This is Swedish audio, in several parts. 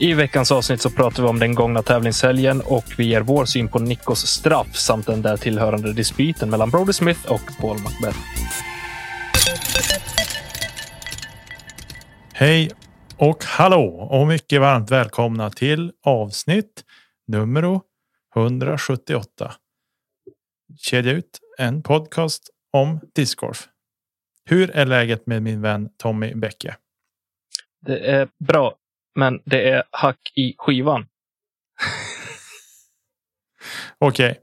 I veckans avsnitt så pratar vi om den gångna tävlingshelgen och vi ger vår syn på Nickos straff samt den där tillhörande dispyten mellan Brody Smith och Paul McBeth. Hej och hallå och mycket varmt välkomna till avsnitt nummer 178. Kedja ut, en podcast om discgolf. Hur är läget med min vän Tommy Bäcke? Det är bra. Men det är hack i skivan. Okej.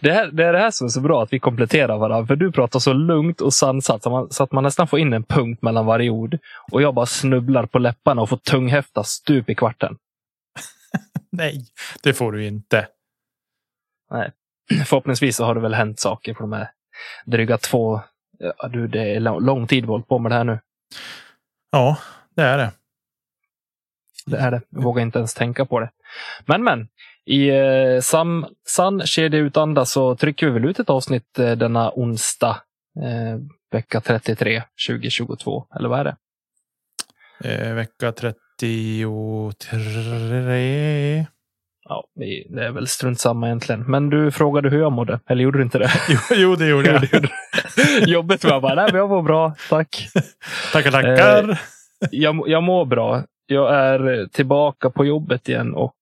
Det är det här som är så bra att vi kompletterar varandra. För du pratar så lugnt och sansat så att man nästan får in en punkt mellan varje ord. Och jag bara snubblar på läpparna och får tunghäfta stup i kvarten. Nej, det får du inte. Nej. Förhoppningsvis så har det väl hänt saker på de här dryga 2... Ja, du, det är lång tid vi hållit på med det här nu. Ja, det är det. Det är det. Jag vågar inte ens tänka på det. Men. I sann kedja utanda så trycker vi väl ut ett avsnitt denna onsdag. Vecka 33, 2022. Eller vad är det? Vecka 33. Ja, det är väl strunt samma egentligen. Men du frågade hur jag mådde. Eller gjorde du inte det? Jo, det gjorde jag. Jobbet var bara, nej men jag mår bra. Tack. Tackar. Jag mår bra. Jag är tillbaka på jobbet igen och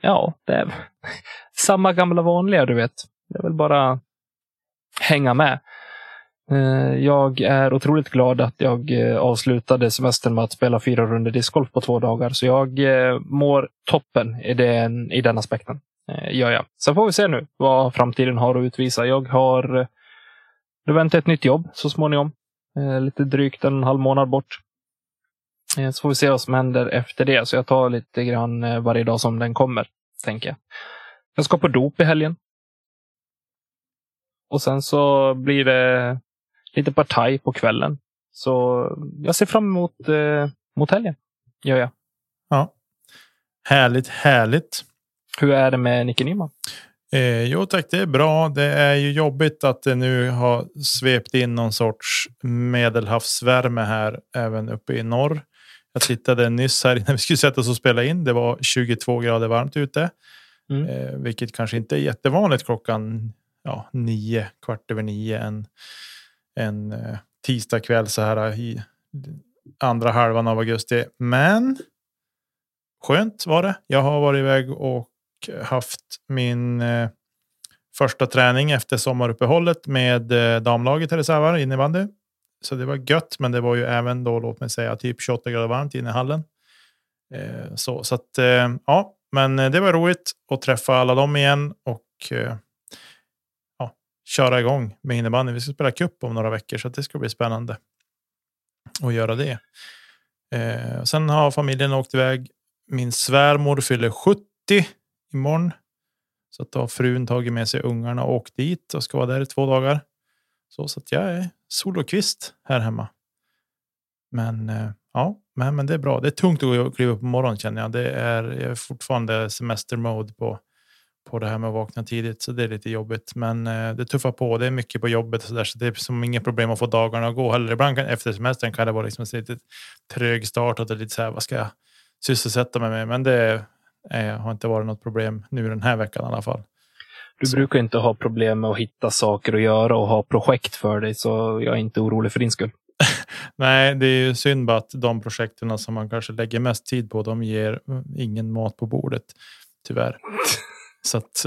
ja, det är samma gamla vanliga, du vet. Jag vill bara hänga med. Jag är otroligt glad att jag avslutade semestern med att spela 4 runder discgolf på 2 dagar. Så jag mår toppen i den aspekten. Gör jag. Sen får vi se nu vad framtiden har att utvisa. Jag har väntat ett nytt jobb så småningom. Lite drygt en halv månad bort. Så får vi se vad som händer efter det. Så jag tar lite grann varje dag som den kommer, tänker jag. Jag ska på dop i helgen. Och sen så blir det lite partaj på kvällen. Så jag ser fram emot mot helgen, gör jag. Ja, härligt. Hur är det med Nicky Nyman? Jo tack, det är bra. Det är ju jobbigt att det nu har svept in någon sorts medelhavsvärme här även uppe i norr. Jag tittade nyss här när vi skulle sätta oss och spela in. Det var 22 grader varmt ute. Vilket kanske inte är jättevanligt klockan 9, kvart över 9 en tisdag kväll så här i andra halvan av augusti. Men skönt var det. Jag har varit iväg och haft min första träning efter sommaruppehållet med damlaget här i Sävar innebandy. Så det var gött, men det var ju även då, låt mig säga, typ 28 grader varmt inne i hallen. Men det var roligt att träffa alla dem igen och köra igång med innebandy. Vi ska spela cup om några veckor så att det ska bli spännande att göra det. Sen har familjen åkt iväg. Min svärmor fyller 70 imorgon. Så att då har frun tagit med sig ungarna och åkt dit och ska vara där i 2 dagar. Så att jag är solokvist här hemma. Men det är bra. Det är tungt att kliva upp på morgonen, känner jag. Jag är fortfarande semestermode på det här med att vakna tidigt. Så det är lite jobbigt. Men det tuffar på. Det är mycket på jobbet. Så det är som inga problem att få dagarna att gå. Eller ibland efter semestern kan det vara liksom en lite trög start. Och det är lite så här, vad ska jag sysselsätta mig med? Men det har inte varit något problem nu den här veckan i alla fall. Du brukar inte ha problem med att hitta saker att göra och ha projekt för dig, så jag är inte orolig för din skull. Nej, det är ju synd bara att de projekterna som man kanske lägger mest tid på, de ger ingen mat på bordet, tyvärr. Så att,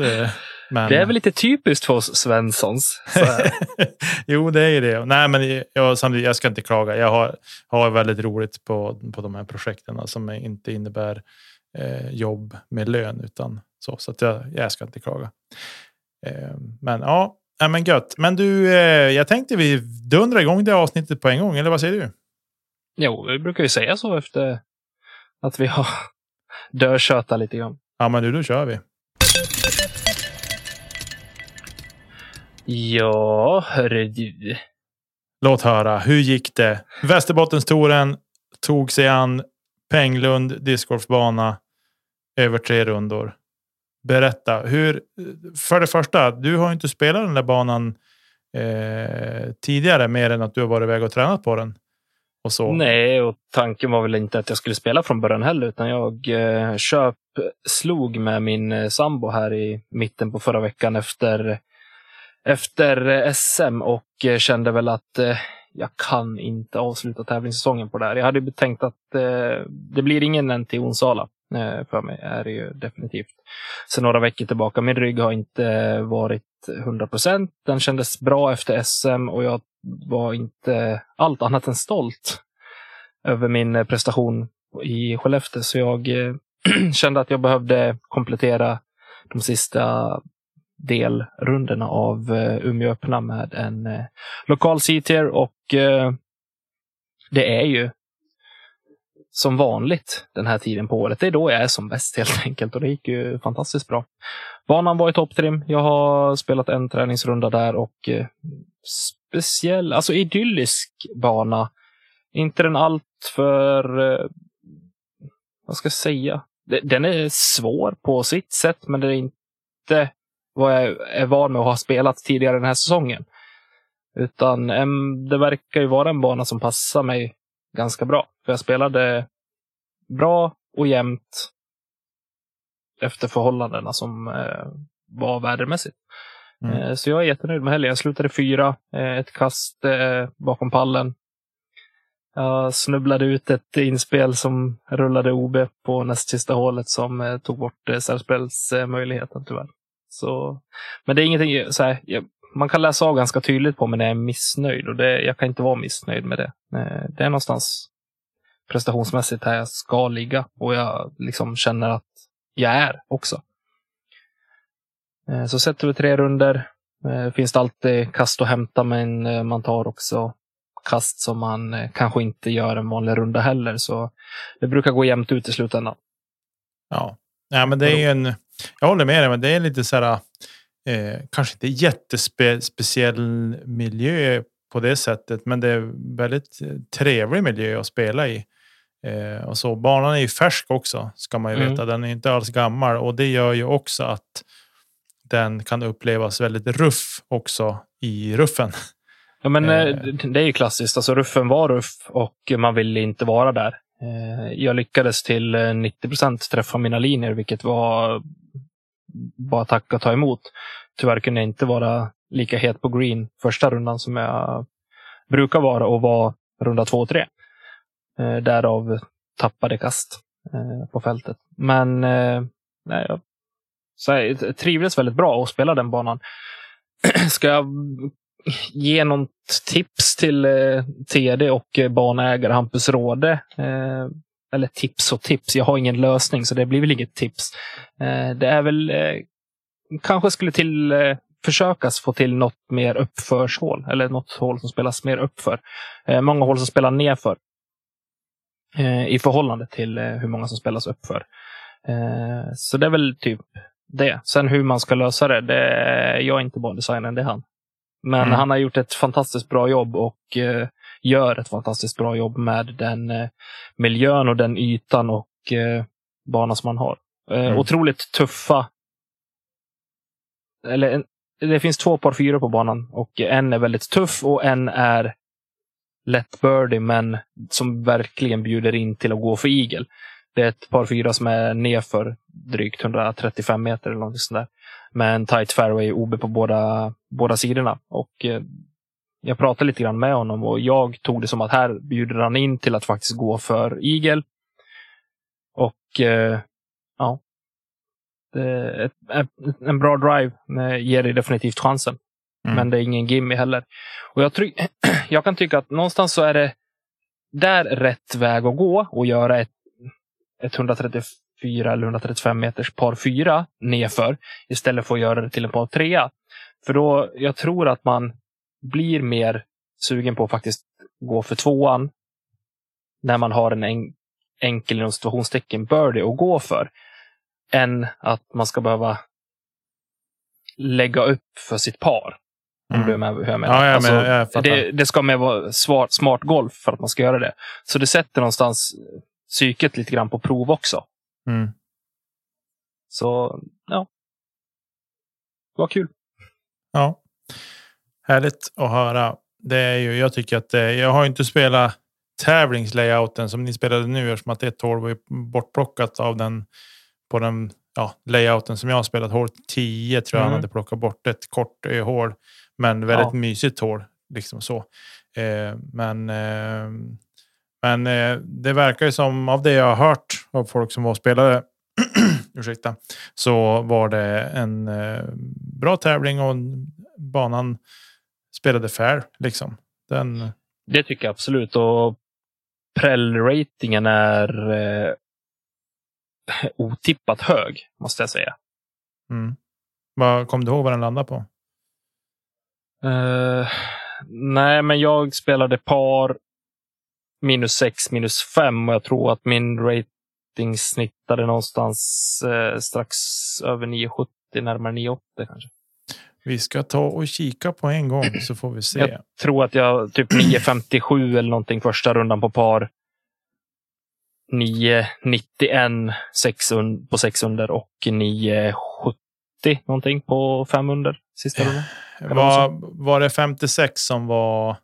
men... Det är väl lite typiskt för oss Svenssons. Så här. Jo, det är det. Nej, men jag ska inte klaga. Jag har väldigt roligt på de här projekterna som inte innebär jobb med lön, utan Så att jag ska inte klaga. Men ja, men gött. Men du, jag tänkte vi dundrar igång det avsnittet på en gång, eller vad säger du? Jo, vi brukar ju säga så efter att vi har dörrkötat lite grann. Ja, men du, då kör vi. Ja, hörru du. Låt höra, hur gick det? Västerbottens toren tog sig an Penglund discgolfbana över 3 rundor. Berätta, hur, för det första, du har ju inte spelat den där banan tidigare, mer än att du har varit iväg och tränat på den. Och så. Nej, och tanken var väl inte att jag skulle spela från början heller, utan jag slog med min sambo här i mitten på förra veckan efter SM och kände väl att jag kan inte avsluta tävlingssäsongen på det här. Jag hade ju tänkt att det blir ingen än till Onsala för mig, är det ju definitivt. Sen några veckor tillbaka, min rygg har inte varit 100%. Den kändes bra efter SM och jag var inte allt annat än stolt över min prestation i Skellefteå. Så jag kände att jag behövde komplettera de sista delrundorna av Umeå öppna med en lokal C-tier, och det är ju som vanligt den här tiden på året. Det är då jag är som bäst helt enkelt, och det gick ju fantastiskt bra. Banan var i topptrim. Jag har spelat en träningsrunda där och speciell, alltså idyllisk bana. Inte den allt för vad ska jag säga? Den är svår på sitt sätt, men det är inte vad jag är van med att ha spelat tidigare den här säsongen. Utan det verkar ju vara en bana som passar mig ganska bra. För jag spelade bra och jämnt efter förhållandena som var värdemässigt. Så jag är jättenöjd med helgen. Jag slutade 4, ett kast bakom pallen. Jag snubblade ut ett inspel som rullade OB på näst sista hålet som tog bort särspelsmöjligheten tyvärr. Så, men det är ingenting så här, man kan läsa av ganska tydligt på, men jag är missnöjd, och jag kan inte vara missnöjd med det. Det är någonstans prestationsmässigt här jag ska ligga, och jag liksom känner att jag är också. Så sett över 3 runder finns det alltid kast att hämta, men man tar också kast som man kanske inte gör en vanlig runda heller, så det brukar gå jämnt ut i slutändan. Ja. Ja, men det är ju jag håller med dig, men det är lite så här, kanske inte jättespeciell miljö på det sättet, men det är väldigt trevlig miljö att spela i. Och så banan är ju färsk också, ska man ju veta. Den är inte alls gammal, och det gör ju också att den kan upplevas väldigt ruff också i ruffen. Ja, men det är ju klassiskt, alltså ruffen var ruff och man ville inte vara där. Jag lyckades till 90% träffa mina linjer, vilket var bara tack och ta emot. Tyvärr kunde jag inte vara lika het på green första rundan som jag brukar vara, och var runda 2 och 3. Därav tappade kast på fältet. Men nej, jag trivdes väldigt bra och spelade den banan. Ska jag ge något tips till TD och banägare Hampus Råde, eller tips, jag har ingen lösning så det blir väl inget tips. Det är väl kanske skulle försökas få till något mer uppförshål, eller något hål som spelas mer uppför. Många hål som spelar nerför i förhållande till hur många som spelas uppför. Så det är väl typ det. Sen hur man ska lösa det, jag är inte bara designern, det är han. Men han har gjort ett fantastiskt bra jobb och gör ett fantastiskt bra jobb med den miljön och den ytan och banan som man har. Otroligt tuffa. Eller det finns 2 par 4 på banan, och en är väldigt tuff och en är lätt birdie, men som verkligen bjuder in till att gå för igel. Det är ett par 4 som är nerför drygt 135 meter eller någonting sånt där. Med en tight fairway OB på båda sidorna. Och jag pratade lite grann med honom, och jag tog det som att här bjuder han in till att faktiskt gå för igel. Och ja, en bra drive ger dig definitivt chansen. Men det är ingen gimme heller. Och jag kan tycka att någonstans så är det där rätt väg att gå och göra ett 134 4 eller 135 meters par 4 nedför istället för att göra det till en par 3. För då, jag tror att man blir mer sugen på att faktiskt gå för tvåan när man har en enkel inom situationstecken birdie att gå för, än att man ska behöva lägga upp för sitt par. Det ska med vara smart golf för att man ska göra det. Så det sätter någonstans psyket lite grann på prov också. Mm. Så ja. Det var kul. Ja. Härligt att höra. Det är ju, jag tycker att jag har inte spelat tävlingslayouten som ni spelade nu, eftersom att ett hål var bortplockat av den på den layouten som jag har spelat. Hål 10 tror jag han hade plockat bort ett kort hål, men väldigt mysigt hål liksom så. Men det verkar ju som, av det jag har hört av folk som var spelare ursäkta, så var det en bra tävling och banan spelade fair liksom. Det tycker jag absolut, och prel-ratingen är otippat hög, måste jag säga. Mm. Vad kom du ihåg vad den landade på? Nej, men jag spelade par -6, -5 och jag tror att min rating snittade någonstans strax över 9,70, närmare 9,80 kanske. Vi ska ta och kika på en gång så får vi se. Jag tror att jag typ 9,57 eller någonting första rundan på par. 9,91 på 600 och 9,70 någonting på 500 sista rundan. Var det 56 som var...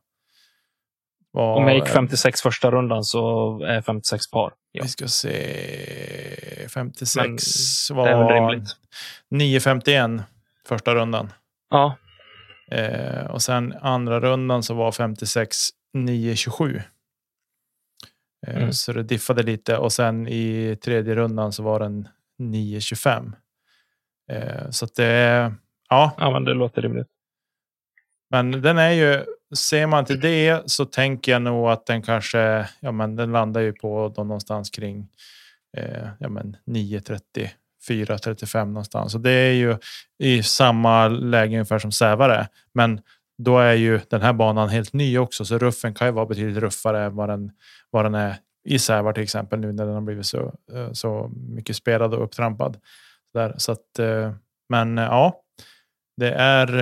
Om jag gick 56 första rundan så är 56 par. Ja. Vi ska se... 56 var 9,51 första rundan. Ja. Och sen andra rundan så var 56 9,27. Så det diffade lite. Och sen i tredje rundan så var den 9,25. Så att det... Ja, men det låter rimligt. Men den är ju... Ser man till det så tänker jag nog att den kanske... Ja, men den landar ju på någonstans kring 9,30. 4,35 någonstans. Så det är ju i samma läge ungefär som Sävar är. Men då är ju den här banan helt ny också. Så ruffen kan ju vara betydligt ruffare än vad den är i Sävar till exempel. Nu när den har blivit så mycket spelad och upptrampad. Där. Så att, men ja, det är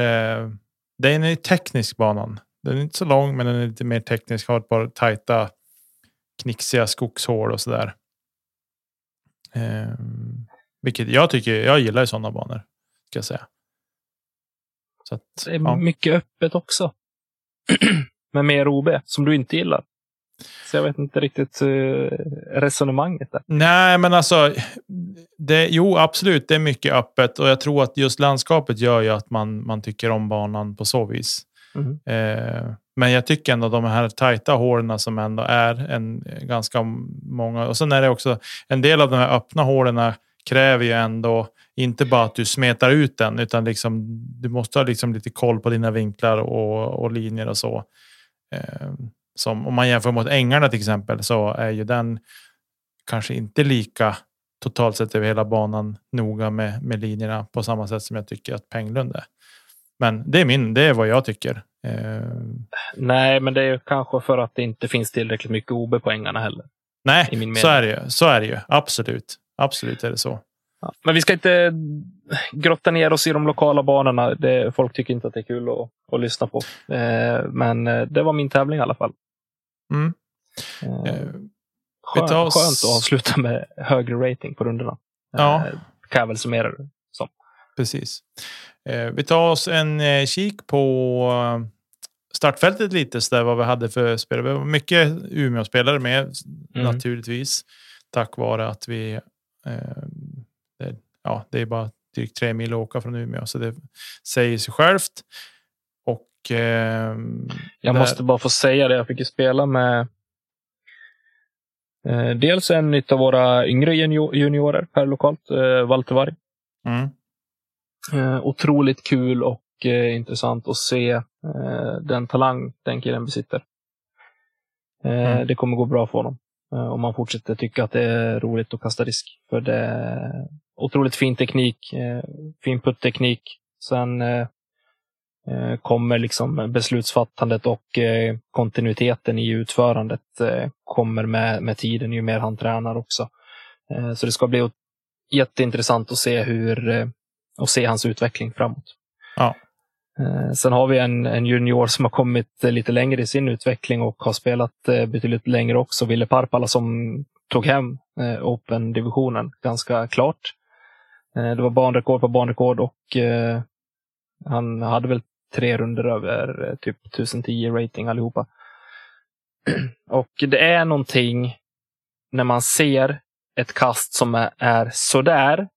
en teknisk banan. Den är inte så lång men den är lite mer teknisk. Har ett par tajta knixiga skogshål och sådär. Vilket jag gillar ju sådana banor, ska jag säga. Så att, det är mycket öppet också. Men mer OB, som du inte gillar. Så jag vet inte riktigt resonemanget där. Nej, men alltså... absolut, det är mycket öppet. Och jag tror att just landskapet gör ju att man tycker om banan på så vis. Mm. Men jag tycker ändå de här tajta hålen som ändå är ganska många. Och sen är det också... En del av de här öppna hålen kräver ju ändå inte bara att du smetar ut den, utan liksom, du måste ha liksom lite koll på dina vinklar och linjer och så. Som om man jämför mot ängarna till exempel, så är ju den kanske inte lika totalt sett över hela banan noga med linjerna på samma sätt som jag tycker att Penglund är. Men det är vad jag tycker. Nej, men det är kanske för att det inte finns tillräckligt mycket OB på ängarna heller. Nej, så är det ju. Absolut är det så. Ja, men vi ska inte grotta ner oss i de lokala banorna. Folk tycker inte att det är kul att lyssna på. Men det var min tävling i alla fall. Mm. Skönt att avsluta med högre rating på rundorna. Ja. Kan jag väl summera det som. Precis. Vi tar oss en kik på startfältet lite. Så där vad vi hade för spelare. Vi var mycket Umeå-spelare med naturligtvis. Tack vare att vi... det är bara drygt 3 mil att åka från Umeå, så det säger sig självt. Och jag måste bara få säga det, jag fick ju spela med dels en av våra yngre juniorer per lokalt, Walter Varg. Otroligt kul och intressant att se den talang den killen besitter. Det kommer gå bra för honom. Om man fortsätter tycka att det är roligt att kasta disk. För det är otroligt fin teknik. Fin putt-teknik. Sen kommer liksom beslutsfattandet och kontinuiteten i utförandet kommer med tiden ju mer han tränar också. Så det ska bli jätteintressant att se se hans utveckling framåt. Ja. Sen har vi en junior som har kommit lite längre i sin utveckling och har spelat betydligt längre också. Ville Parpalla som tog hem Open-divisionen ganska klart. Det var banrekord på banrekord och han hade väl 3 runder över typ 1010 rating allihopa. Och det är någonting när man ser ett kast som är sådär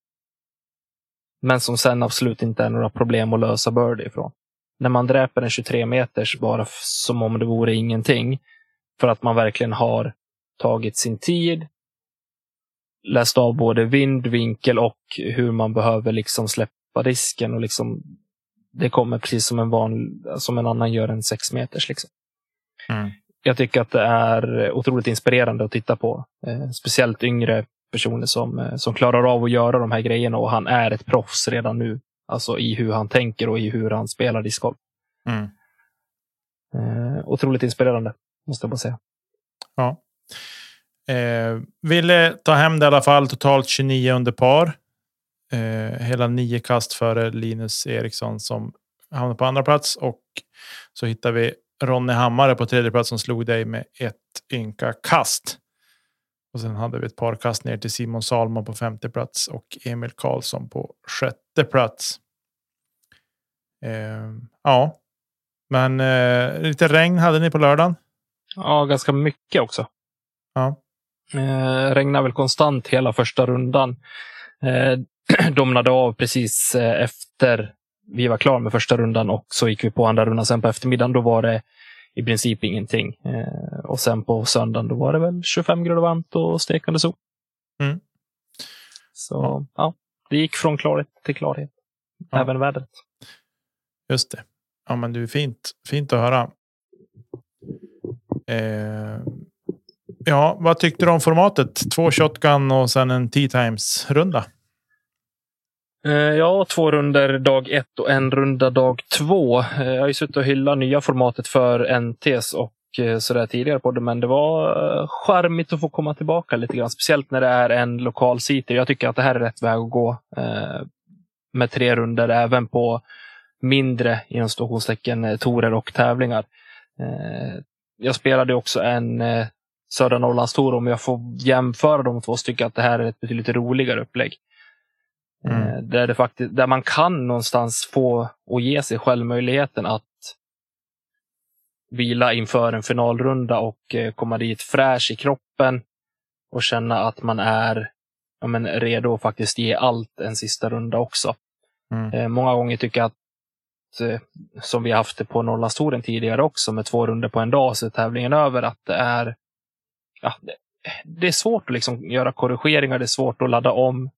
men som sen absolut inte är några problem att lösa birdie ifrån. När man dräper en 23 meters bara som om det vore ingenting för att man verkligen har tagit sin tid, läst av både vind, vinkel och hur man behöver liksom släppa disken och liksom det kommer precis som som en annan gör en 6 meters liksom. Mm. Jag tycker att det är otroligt inspirerande att titta på. Speciellt yngre personer som klarar av att göra de här grejerna. Och han är ett proffs redan nu. Alltså i hur han tänker och i hur han spelar discgolf. Mm. Otroligt inspirerande, måste jag bara säga. Ja. Ville ta hem det i alla fall. Totalt 29 under par. Hela 9 kast före Linus Eriksson som hamnade på andra plats. Och så hittar vi Ronny Hammare på tredje plats som slog dig med ett ynka kast. Och sen hade vi ett par kast ner till Simon Salman på femte plats och Emil Karlsson på sjätte plats. Ja. Men lite regn hade ni på lördagen? Ja, ganska mycket också. Ja. Regnade väl konstant hela första rundan. Domnade av precis efter vi var klar med första rundan och så gick vi på andra rundan. Sen på eftermiddagen då var det i princip ingenting. Och sen på söndagen då var det väl 25 grader varmt och stekande sol. Mm. Så ja, det gick från klarhet till klarhet. Ja. Även vädret. Just det. Ja men det är fint. Fint att höra. Ja, vad tyckte du om formatet? 2 shotgun och sen en tee times runda. Ja, 2 runder dag 1 och en runda dag 2. Jag har ju suttit och hyllat nya formatet för NTs och sådär tidigare på det. Men det var charmigt att få komma tillbaka lite grann. Speciellt när det är en lokal seater. Jag tycker att det här är rätt väg att gå med 3 runder. Även på mindre inom stationstecken torer och tävlingar. Jag spelade också en Södra Norrlands tor. Om jag får jämföra de 2 stycken att det här är ett betydligt roligare upplägg. Mm. Där man kan någonstans få och ge sig själv möjligheten att vila inför en finalrunda och komma dit fräsch i kroppen och känna att man är redo att faktiskt ge allt en sista runda också. Mm. Många gånger tycker jag att som vi haft det på Norrlandstouren tidigare också med 2 runder på en dag så är tävlingen över att det är det är svårt att liksom göra korrigeringar, det är svårt att ladda om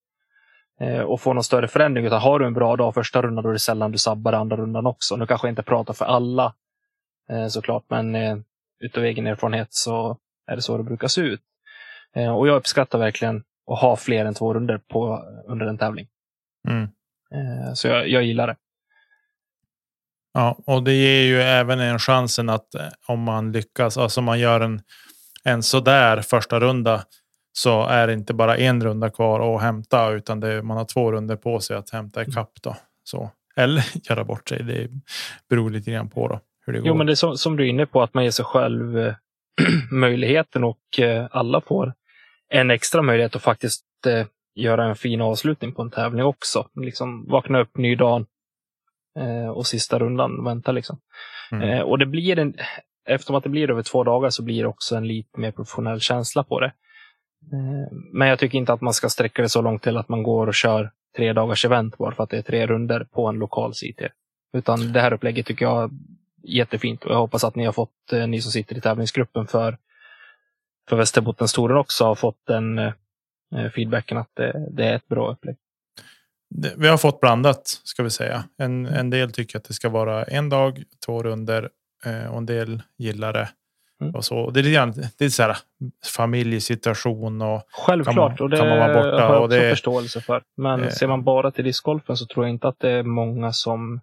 och få någon större förändring. Utan har du en bra dag första rundan då är det sällan du sabbar andra rundan också. Nu kanske jag inte pratar för alla såklart, men utav egen erfarenhet så är det så det brukar se ut. Och jag uppskattar verkligen att ha fler än 2 runder under en tävling. Mm. Så jag gillar det. Ja, och det ger ju även en chansen att om man lyckas, alltså om man gör en sådär första runda så är det inte bara en runda kvar att hämta utan man har 2 runder på sig att hämta ikapp då. Så, eller göra bort sig. Det beror lite grann på då, hur det går. Jo men det är som du är inne på att man ger sig själv möjligheten och alla får en extra möjlighet att faktiskt göra en fin avslutning på en tävling också. Liksom vakna upp ny dag och sista rundan vänta liksom. Mm. Och det blir eftersom att det blir över 2 dagar så blir det också en lite mer professionell känsla på det. Men jag tycker inte att man ska sträcka det så långt till att man går och kör 3 dagars event bara för att det är 3 runder på en lokal CT. Utan det här upplägget tycker jag är jättefint och jag hoppas att ni har fått, ni som sitter i tävlingsgruppen för Västerbottens toren också har fått den feedbacken att det är ett bra upplägg. Vi har fått blandat ska vi säga. En del tycker att det ska vara en dag, 2 runder och en del gillar det. Och så. Det är lite grann, det är så här familjesituation och självklart kan man, och det vara borta, har jag också förståelse för. Men ser man bara till discgolfen så tror jag inte att det är många som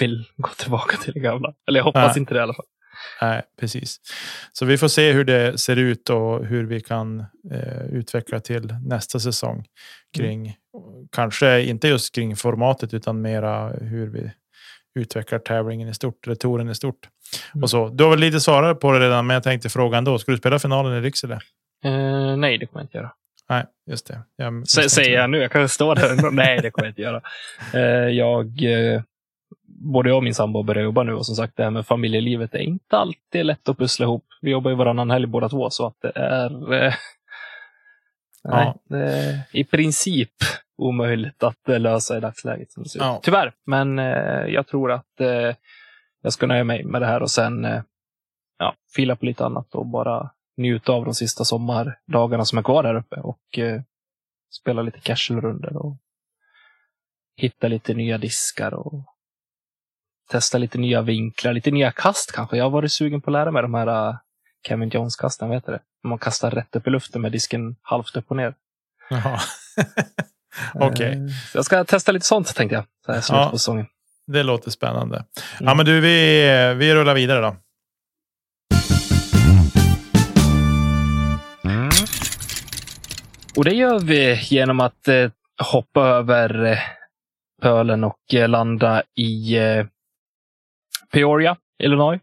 vill gå tillbaka till det gamla. Eller jag hoppas inte det i alla fall. Nej, precis. Så vi får se hur det ser ut och hur vi kan utveckla till nästa säsong kring, kanske inte just kring formatet utan mera hur vi utvecklar tävlingen i stort eller touren i stort. Och så. Du har väl lite svarat på det redan, men jag tänkte frågan då. Ska du spela finalen i Lycksele? Nej, det kommer jag inte göra. Nej, just det. Säger jag nu, jag kan stå där. Nej, det kommer jag inte göra. Både jag och min sambo börjar jobba nu, och som sagt det här med familjelivet är inte alltid lätt att pussla ihop. Vi jobbar ju varannan helg båda två, så att det är det är i princip omöjligt att lösa i dagsläget som det ser ut. Tyvärr, men jag tror att jag ska nöja mig med det här och sen fila på lite annat och bara njuta av de sista sommardagarna som är kvar här uppe och spela lite casual-runder och hitta lite nya diskar och testa lite nya vinklar, lite nya kast kanske. Jag har varit sugen på att lära mig de här Kevin Jones-kasten, vet du det? Man kastar rätt upp i luften med disken halvt upp och ner. Jaha. Okej. Jag ska testa lite sånt, tänkte jag. Så här slut på säsongen. Det låter spännande. Ja, men du, vi rullar vidare då. Och det gör vi genom att hoppa över pölen och landa i Peoria, Illinois.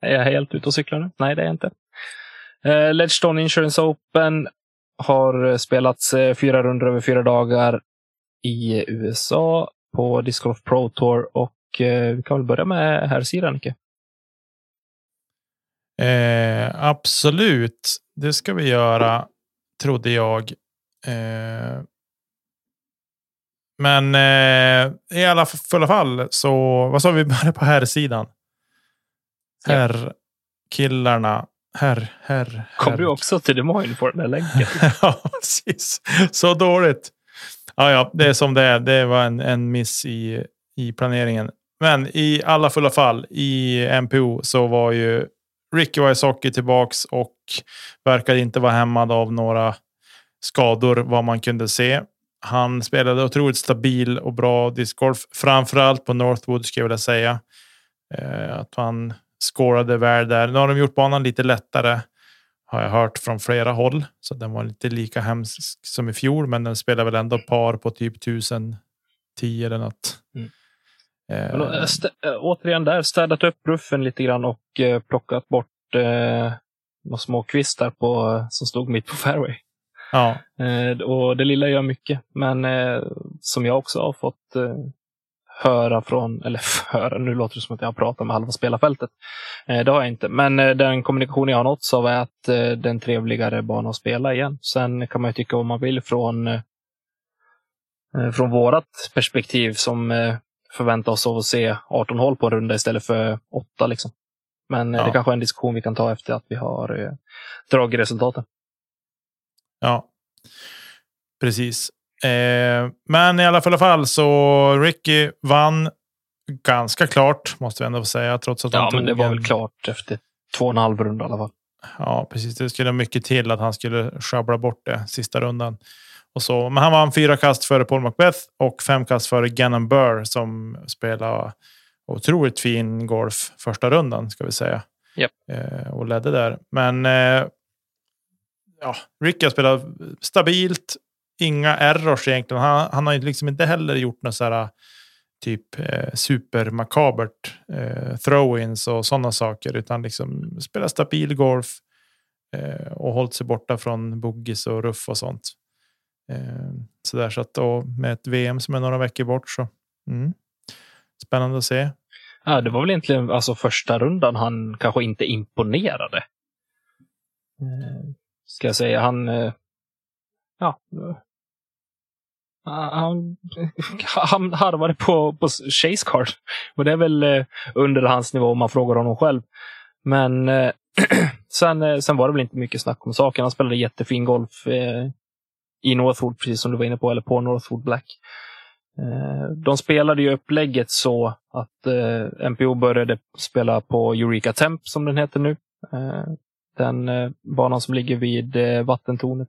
Är jag helt ute och cyklar nu? Nej, det är jag inte. Ledgestone Insurance Open har spelats 4 runder över 4 dagar i USA på Disc Golf Pro Tour, och vi kan väl börja med här sidan, Nicke? Absolut, det ska vi göra, trodde jag. Men i alla fall, så vad sa vi, börja på här sidan. Här killarna, här. Kommer du också till Demoin på den här länken? Ja, precis. Så dåligt. Ja, det är som det är. Det var en miss i planeringen. Men i alla fulla fall i MPO så var ju Ricky Wysocki tillbaks och verkade inte vara hämmad av några skador vad man kunde se. Han spelade otroligt stabil och bra discgolf, framförallt på Northwood skulle jag vilja säga. Att han scorade väl där. Nu har de gjort banan lite lättare, har jag hört från flera håll. Så den var inte lika hemsk som i fjol, men den spelar väl ändå par på typ 1010 eller något. Men då, återigen där, städat upp ruffen lite grann och plockat bort några små kvistar som stod mitt på fairway. Ja. Och det lilla gör mycket, men som jag också har fått höra från, eller höra, nu låter det som att jag har pratat med halva spelarfältet, det har jag inte, men den kommunikation jag har nåtts av är att den trevligare banan att spela igen. Sen kan man ju tycka vad man vill från vårat perspektiv som förväntar oss att se 18 hål på en runda istället för 8 liksom. Men det kanske är en diskussion vi kan ta efter att vi har dragit resultaten. Ja, precis. Men i alla fall så Ricky vann ganska klart, måste vi ändå få säga, trots att han tog. Ja, men det var väl klart efter 2,5 runda i alla fall. Ja, precis. Det skulle mycket till att han skulle sjabbla bort det sista rundan. Och så. Men han vann 4 kast före Paul McBeth och 5 kast före Gannon Burr, som spelade otroligt fin golf första rundan, ska vi säga. Yep. Och ledde där. Men Ricky har spelat stabilt, inga errors egentligen. Han har ju liksom inte heller gjort några så här typ supermakabert throw-ins och sådana saker, utan liksom spelar stabil golf och hållit sig borta från buggies och ruff och sånt. Så där, så att då med ett VM som är några veckor bort, så spännande att se. Ja, det var väl egentligen alltså första rundan han kanske inte imponerade. Ska jag säga, han harvade på chase card. Och det är väl under hans nivå om man frågar honom själv. Men sen var det väl inte mycket snack om saken. Han spelade jättefin golf i Northwood, precis som du var inne på, eller på Northwood Black. De spelade ju upplägget så att MPO började spela på Eureka Temp som den heter nu. Den banan som ligger vid vattentornet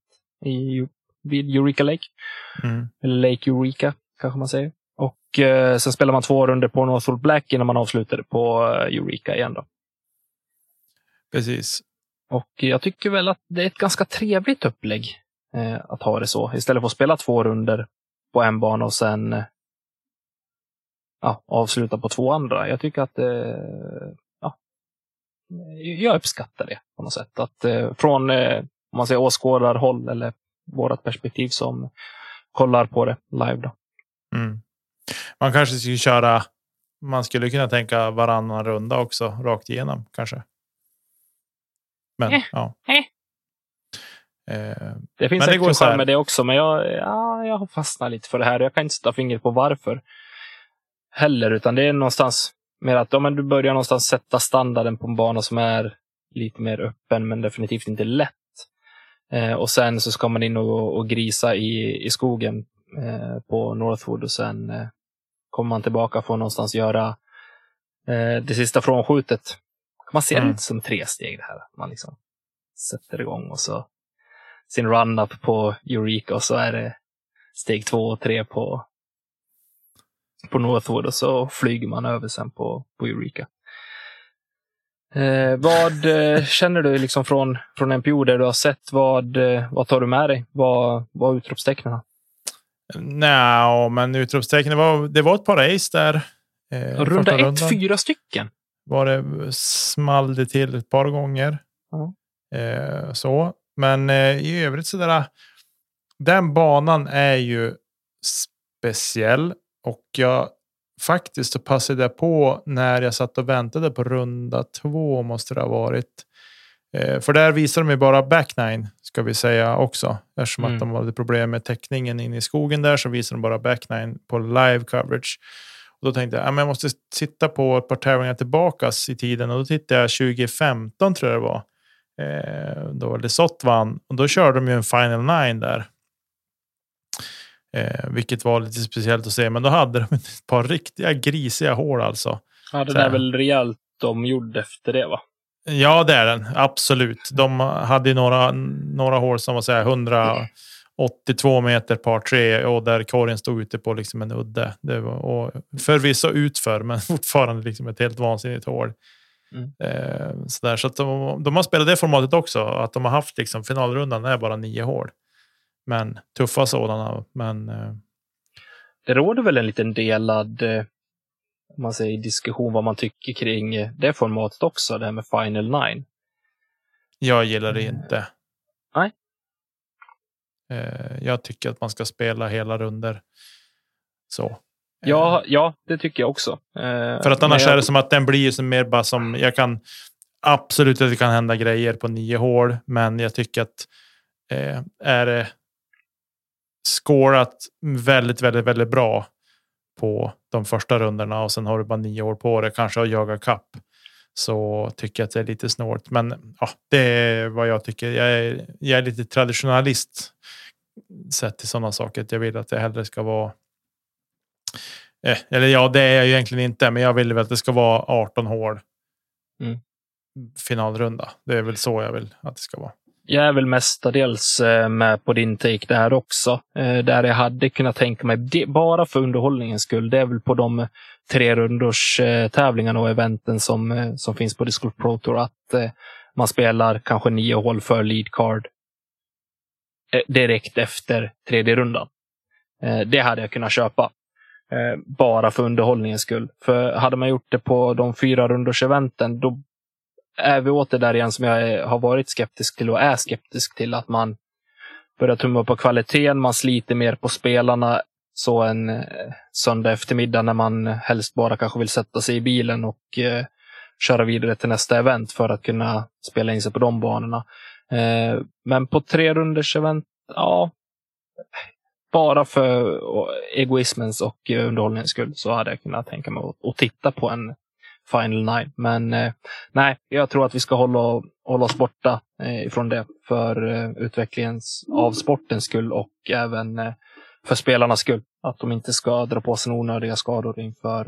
vid Eureka Lake. Mm. Eller Lake Eureka kanske man säger. Och sen spelar man 2 runder på Northwood Black innan man avslutade på Eureka igen då. Precis. Och jag tycker väl att det är ett ganska trevligt upplägg att ha det så. Istället för att spela 2 runder på en bana och sen avsluta på 2 andra. Jag tycker att jag uppskattar det på något sätt. Att från om man säger åskådarhåll eller vårat perspektiv som kollar på det live då. Mm. Man kanske skulle köra, man skulle kunna tänka varannan runda också rakt igenom kanske. Men det finns en charm med det också, men jag har fastnat lite för det här. Jag kan inte sätta fingret på varför heller, utan det är någonstans mer att du börjar någonstans sätta standarden på en bana som är lite mer öppen men definitivt inte lätt. Och sen så ska man in och grisa i skogen på Northwood och sen kommer man tillbaka för att någonstans göra det sista frånskjutet. Man ser det lite som 3 steg det här. Man liksom sätter igång och så sin run-up på Eureka och så är det steg 2 och 3 på Northwood och så flyger man över sen på Eureka. Vad känner du liksom från NPO där du har sett? Vad tar du med dig? Vad utropstecknen? Nej, men utropstecknen det var ett par race där. Runda 1, 4 stycken. Var det smallde till ett par gånger. Så. Men i övrigt så där. Den banan är ju speciell. Och jag faktiskt så passade jag på när jag satt och väntade på runda 2 måste det ha varit. För där visar de ju bara backnine ska vi säga också. Eftersom att de hade problem med täckningen in i skogen där så visar de bara backnine på live coverage. Och då tänkte jag, jag måste titta på ett par tävlingar tillbaka i tiden. Och då tittade jag 2015 tror jag det var. Då var det Sott vann. Och då körde de ju en Final 9 där. Vilket var lite speciellt att se. Men då hade de ett par riktiga grisiga hål alltså. Ja, den är väl rejält de gjorde efter det va? Ja, det är den. Absolut. De hade några hål som var så här 182 meter par 3 och där korgen stod ute på liksom en udde. Det var förvisso utför men fortfarande liksom ett helt vansinnigt hål. Så där. Så att de har spelat det formatet också. Att de har haft liksom finalrundan är bara 9 hål. Men tuffa sådana. Men det råder väl en liten delad man säger, diskussion vad man tycker kring det formatet också. Det här med Final 9. Jag gillar det inte. Nej. Jag tycker att man ska spela hela runder. Så. Ja, det tycker jag också. För att annars är det som att den blir som mer bara som jag kan absolut att det kan hända grejer på 9 hål. Men jag tycker att är det skårat väldigt, väldigt, väldigt bra på de första rundorna och sen har du bara 9 år på det kanske att jaga kapp så tycker jag att det är lite snålt men ja, det är vad jag tycker jag är lite traditionalist sett till sådana saker jag vill att det hellre ska vara eller ja, det är jag ju egentligen inte men jag vill väl att det ska vara 18 hål finalrunda det är väl så jag vill att det ska vara. Jag är väl mestadels med på din take där också. Där jag hade kunnat tänka mig, bara för underhållningens skull, det är väl på de 3 rundors tävlingarna och eventen som finns på Disc Golf Pro Tour att man spelar kanske 9 hål för lead card direkt efter 3D rundan. Det hade jag kunnat köpa. Bara för underhållningens skull. För hade man gjort det på de 4 rundors eventen, då är vi åter där igen som jag har varit skeptisk till och är skeptisk till att man börjar tumma på kvaliteten, man sliter mer på spelarna så en söndag eftermiddag när man helst bara kanske vill sätta sig i bilen och köra vidare till nästa event för att kunna spela in sig på de banorna. Men på 3 runders event, bara för egoismens och underhållningens skull så hade jag kunnat tänka mig att titta på en Final 9. Men nej, jag tror att vi ska hålla oss borta ifrån det för utvecklingens av sportens skull och även för spelarnas skull. Att de inte ska dra på sig onödiga skador inför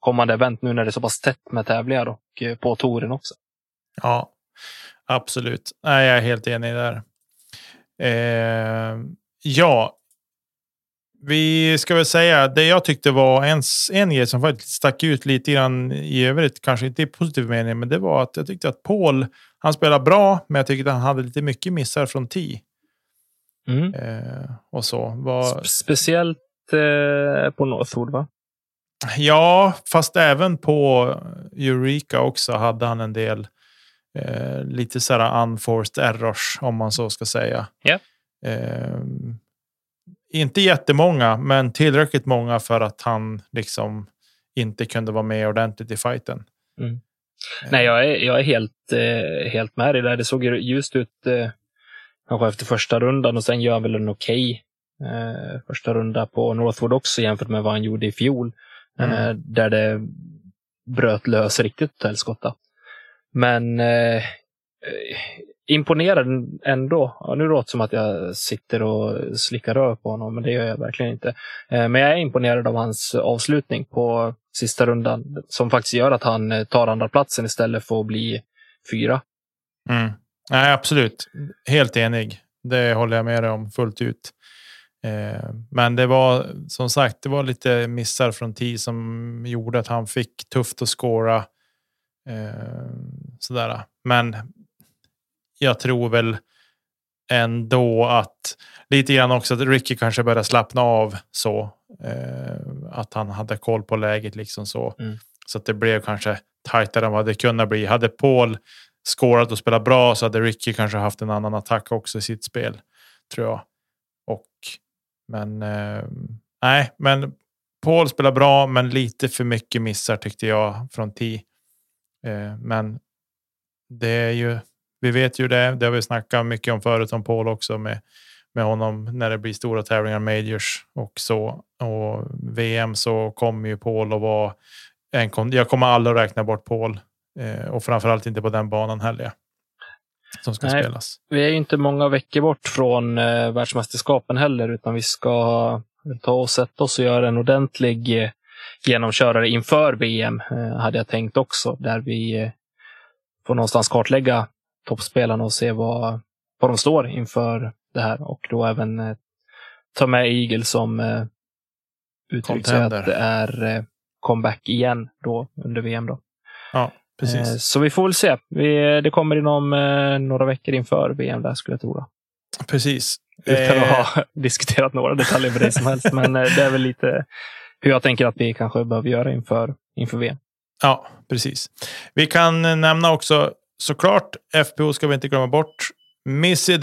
kommande event nu när det är så pass tätt med tävlingar och på touren också. Ja, absolut. Nej, jag är helt enig där. Ja, vi ska väl säga det jag tyckte var en grej som faktiskt stack ut lite grann i övrigt, kanske inte i positiv mening, men det var att jag tyckte att Paul, han spelade bra, men jag tyckte att han hade lite mycket missar från tee. Mm. Och så var... Speciellt på Northwood, va? Ja, fast även på Eureka också hade han en del lite sådär unforced errors, om man så ska säga. Yeah. Inte jättemånga, men tillräckligt många för att han liksom inte kunde vara med ordentligt i fighten. Mm. Nej, jag är helt med i det där. Det såg just ut kanske efter första rundan, och sen gör han väl en okej första runda på Northwood också jämfört med vad han gjorde i fjol. Där det bröt lös riktigt tälskotta. Men imponerad ändå. Ja, nu låter det som att jag sitter och slickar rör på honom, men det gör jag verkligen inte. Men jag är imponerad av hans avslutning på sista rundan, som faktiskt gör att han tar andra platsen istället för att bli 4. Mm. Nej, absolut. Helt enig. Det håller jag med dig om fullt ut. Men det var som sagt, det var lite missar från tid som gjorde att han fick tufft att skåra. Sådär. Men jag tror väl ändå att lite grann också att Ricky kanske började slappna av så. Att han hade koll på läget liksom så. Mm. Så att det blev kanske tajtare än vad det kunde bli. Hade Paul skårat och spelat bra så hade Ricky kanske haft en annan attack också i sitt spel, tror jag. Men Paul spelar bra, men lite för mycket missar tyckte jag från T. Men det är ju, vi vet ju det har vi snackat mycket om förut om Paul också med honom när det blir stora tävlingar, majors och så, och VM så kommer ju Paul att vara jag kommer aldrig att räkna bort Paul, och framförallt inte på den banan heller. Som ska spelas. Vi är ju inte många veckor bort från världsmästerskapen heller, utan vi ska ta och sätta oss och göra en ordentlig genomkörare inför VM, hade jag tänkt också, där vi får någonstans kartlägga toppspelarna och se vad de står inför det här, och då även ta med Eagle som uttrycks att det är comeback igen då under VM då. Ja. Precis. Så vi får väl se. Det kommer inom några veckor inför VM där, skulle jag tro. Precis. Utan att ha diskuterat några detaljer med dig som helst. Men det är väl lite hur jag tänker att vi kanske behöver göra inför VM. Ja, precis. Vi kan nämna också, såklart, FPO ska vi inte glömma bort. Missy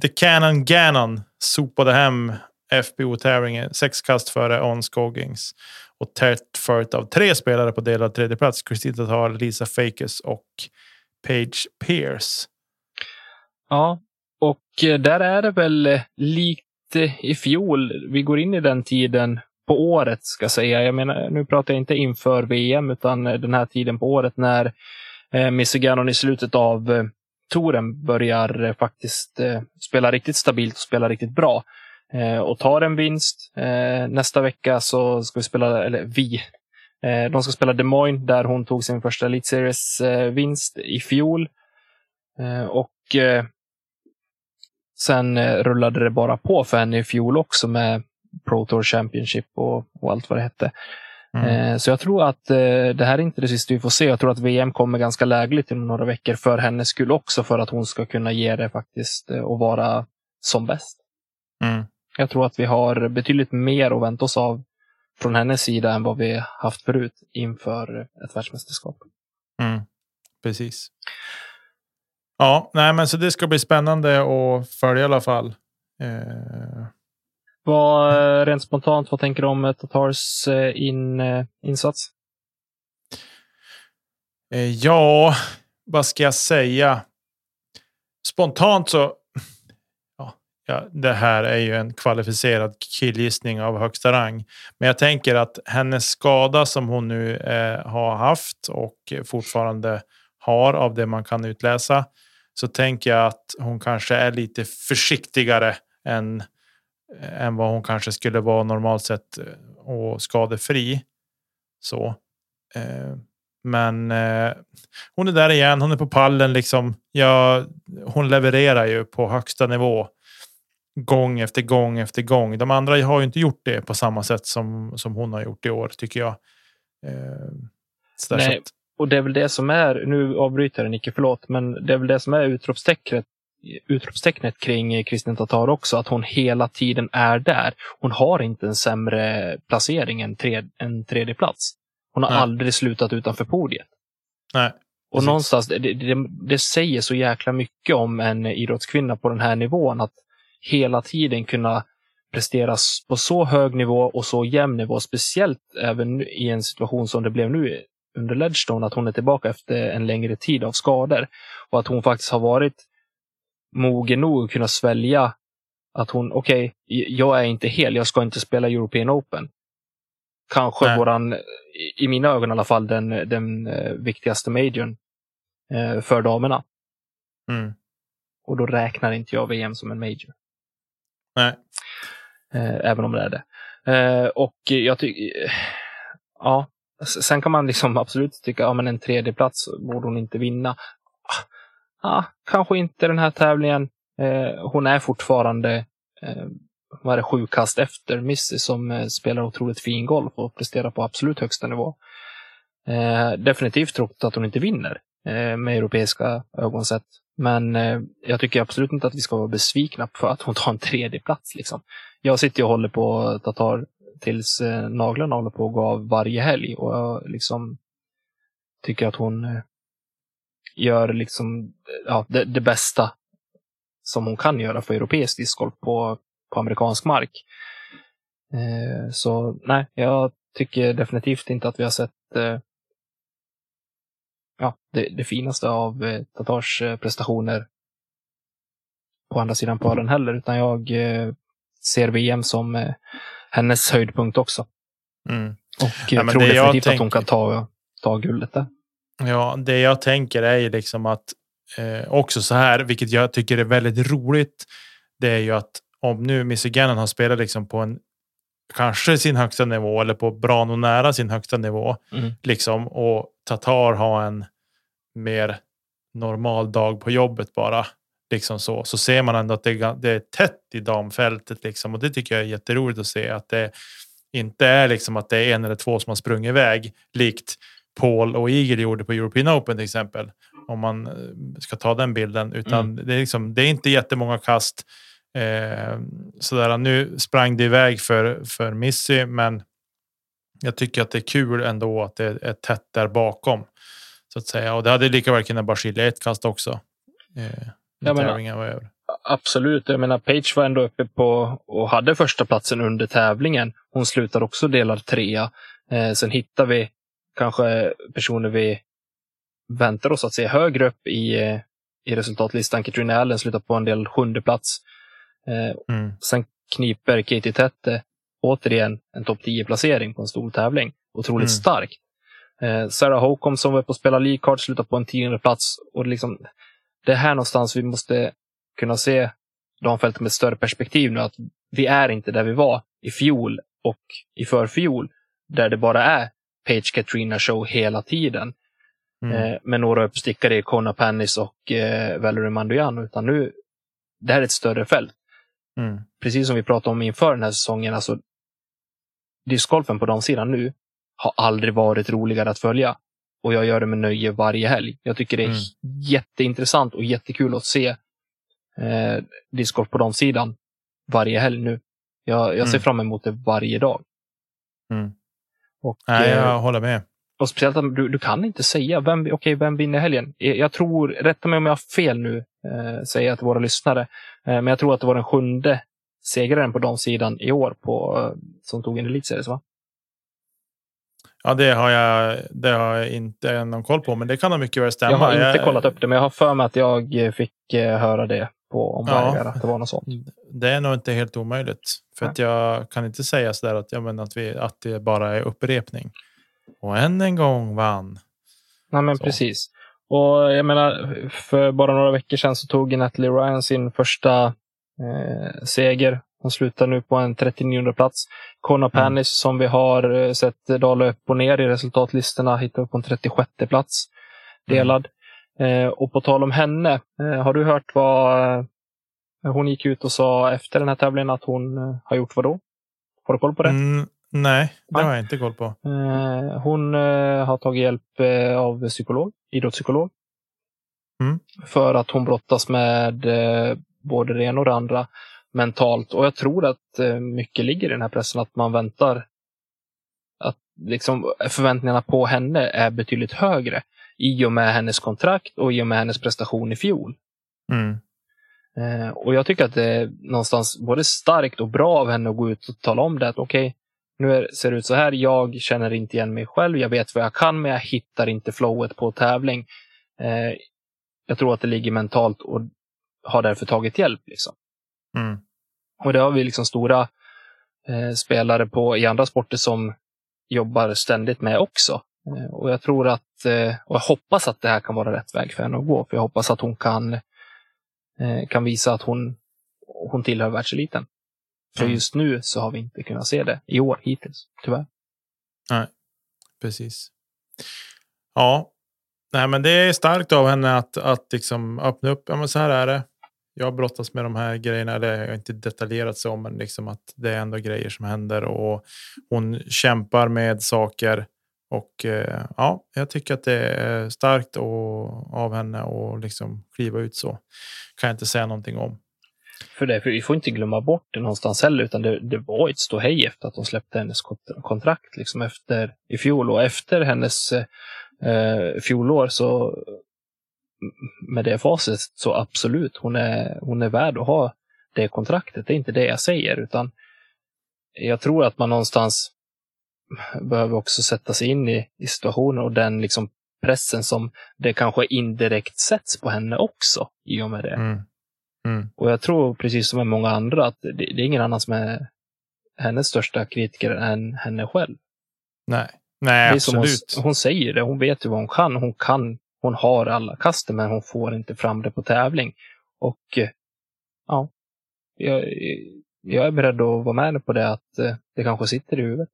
the Cannon Gannon sopade hem FPO-tävlingen 6 kast före Onskogings. Och tätt följt av 3 spelare på delad 3:e plats. Kristin Tattar, Lisa Fakes och Paige Pierce. Ja, och där är det väl likt i fjol. Vi går in i den tiden på året, ska jag säga. Jag menar, nu pratar jag inte inför VM, utan den här tiden på året när Missy Gannon i slutet av touren börjar faktiskt spela riktigt stabilt och spela riktigt bra. Och tar en vinst. Nästa vecka så ska vi spela, eller vi. De ska spela Des Moines, där hon tog sin första Elite Series vinst i fjol. Och sen rullade det bara på för henne i fjol också med Pro Tour Championship och allt vad det hette. Så jag tror att det här är inte det sista vi får se. Jag tror att VM kommer ganska lägligt inom några veckor för hennes skull också, för att hon ska kunna ge det faktiskt och vara som bäst. Mm. Jag tror att vi har betydligt mer att vänta oss av från hennes sida än vad vi haft förut inför ett världsmästerskap. Mm. Precis. Ja, nej, men så det ska bli spännande att följa i alla fall. Rent spontant, vad tänker du om Tatars insats? Ja, vad ska jag säga? Spontant så... Ja, det här är ju en kvalificerad killgissning av högsta rang. Men jag tänker att hennes skada som hon nu har haft och fortfarande har, av det man kan utläsa, så tänker jag att hon kanske är lite försiktigare än vad hon kanske skulle vara normalt sett och skadefri. Så. Men hon är där igen. Hon är på pallen liksom. Ja, hon levererar ju på högsta nivå. Gång efter gång efter gång. De andra har ju inte gjort det på samma sätt som hon har gjort i år, tycker jag. Nej, och det är väl det som är, nu avbryter jag Nicky, förlåt, men det är väl det som är utropstecknet kring Kristin Tattar också, att hon hela tiden är där. Hon har inte en sämre placering än en tredje plats. Hon har aldrig slutat utanför podiet. Nej. Och precis. Någonstans, det säger så jäkla mycket om en idrottskvinna på den här nivån, att hela tiden kunna presteras på så hög nivå och så jämn nivå, speciellt även i en situation som det blev nu under Ledgestone, att hon är tillbaka efter en längre tid av skador, och att hon faktiskt har varit mogen nog att kunna svälja att hon, jag är inte hel, jag ska inte spela European Open. Kanske våran, i mina ögon i alla fall, den viktigaste majorn för damerna. Mm. Och då räknar inte jag VM som en major. Nej. Även om det är det. Och jag tycker... Ja. Sen kan man liksom absolut tycka, ja, men en tredje plats borde hon inte vinna. Ja, kanske inte den här tävlingen. Hon är fortfarande 7 kast efter Missy, som spelar otroligt fin golf och presterar på absolut högsta nivå. Definitivt trott att hon inte vinner med europeiska ögonsätt. Men jag tycker absolut inte att vi ska vara besvikna för att hon tar en tredje plats. Liksom. Jag sitter och håller på Tattar tills naglarna håller på att gå av varje helg. Och jag liksom tycker att hon gör liksom, det bästa som hon kan göra för europeisk discgolf på amerikansk mark. Så nej, jag tycker definitivt inte att vi har sett... det finaste av Tattars prestationer på andra sidan pölen heller, utan jag ser VM som hennes höjdpunkt också. Mm. Och jag tror definitivt att hon kan ta guldet där. Ja, det jag tänker är liksom att också så här, vilket jag tycker är väldigt roligt, det är ju att om nu Missy Gannon har spelat liksom på en kanske sin högsta nivå, eller på bra och nära sin högsta nivå, liksom, och Tattar har en mer normal dag på jobbet bara, liksom, så ser man ändå att det är tätt i damfältet liksom, och det tycker jag är jätteroligt att se, att det inte är liksom att det är en eller två som har sprungit iväg likt Paul och Iger gjorde på European Open till exempel, om man ska ta den bilden, utan det är liksom, det är inte jättemånga kast. Sådär, nu sprang det iväg för Missy, men jag tycker att det är kul ändå att det är tätt där bakom, så att säga, och det hade lika väl kunnat bara skilja ett kast också. Absolut, jag menar Paige var ändå uppe på och hade första platsen under tävlingen, hon slutar också delad 3. Sen hittar vi kanske personer vi väntar oss att se högre upp i resultatlistan. Katrina Allen slutar på en del 7:e plats. Sen kniper Katie Tätte återigen en topp 10-placering på en stor tävling. Otroligt starkt. Sarah Holcomb, som var på att spela league card, slutar på en 10:e plats. Och liksom, det är här någonstans vi måste kunna se damfältet med ett större perspektiv nu, att vi är inte där vi var i fjol och i förfjol, där det bara är Paige Katrina show hela tiden. Med några uppstickare i Kona Pennis och Valerie Manduian, utan nu det här är ett större fält. Precis som vi pratade om inför den här säsongen, alltså discgolfen på damsidan nu har aldrig varit roligare att följa, och jag gör det med nöje varje helg. Jag tycker det är jätteintressant och jättekul att se discgolf på damsidan varje helg nu. Jag ser fram emot det varje dag. Och, jag håller med. Och speciellt att du kan inte säga vem vinner helgen. Jag tror, rätta mig om jag har fel nu, säger jag till våra lyssnare, men jag tror att det var den 7:e segraren på damsidan i år som tog en elitseries, va? Ja, det har jag inte någon koll på, men det kan ha mycket väl stämma. Jag har inte kollat upp det, men jag har för mig att jag fick höra det på omvägar, att det var något sånt. Det är nog inte helt omöjligt, för att jag kan inte säga sådär att jag menar att det bara är upprepning. Och än en gång vann. Nej, men precis. Och jag menar, för bara några veckor sedan så tog Natalie Ryan sin första seger. Han slutar nu på en 39:e plats. Connor Pannis, som vi har sett dala upp och ner i resultatlistorna, hittar upp på en 36:e plats delad. Och på tal om henne, har du hört vad hon gick ut och sa efter den här tävlingen att hon har gjort vad då? Har du koll på det? Nej, det har jag inte koll på. Hon har tagit hjälp av psykolog, idrottspsykolog. För att hon brottas med både det ena och det andra mentalt. Och jag tror att mycket ligger i den här pressen att man väntar. Att liksom förväntningarna på henne är betydligt högre i och med hennes kontrakt och i och med hennes prestation i fjol. Och jag tycker att det är någonstans både starkt och bra av henne att gå ut och tala om det. Att okej, nu ser det ut så här. Jag känner inte igen mig själv. Jag vet vad jag kan, men jag hittar inte flowet på tävling. Jag tror att det ligger mentalt och har därför tagit hjälp. Liksom. Och det har vi liksom stora spelare på i andra sporter som jobbar ständigt med också. Och jag tror att, och jag hoppas att det här kan vara rätt väg för henne att gå. För jag hoppas att hon kan visa att hon tillhör världseliten. För just nu så har vi inte kunnat se det i år hittills, tyvärr. Nej, precis. Ja, nej, men det är starkt av henne att liksom öppna upp. Ja, men så här är det. Jag brottas med de här grejerna. Det har inte detaljerat så, men liksom att det är ändå grejer som händer. Och hon kämpar med saker. Och ja, jag tycker att det är starkt av henne att liksom kliva ut så. Kan jag inte säga någonting om. För vi får inte glömma bort det någonstans heller, utan det var ett ståhej efter att de släppte hennes kontrakt liksom efter i fjol, och efter hennes fjolår så med det faset så absolut, hon är värd att ha det kontraktet. Det är inte det jag säger, utan jag tror att man någonstans behöver också sätta sig in i situationen och den liksom pressen som det kanske indirekt sätts på henne också i och med det. Och jag tror precis som med många andra att det är ingen annan som är hennes största kritiker än henne själv. Nej, det är som absolut. Hon säger det, hon vet ju vad hon kan. Hon har alla kaster, men hon får inte fram det på tävling. Och ja, jag är beredd att vara med på det, att det kanske sitter i huvudet.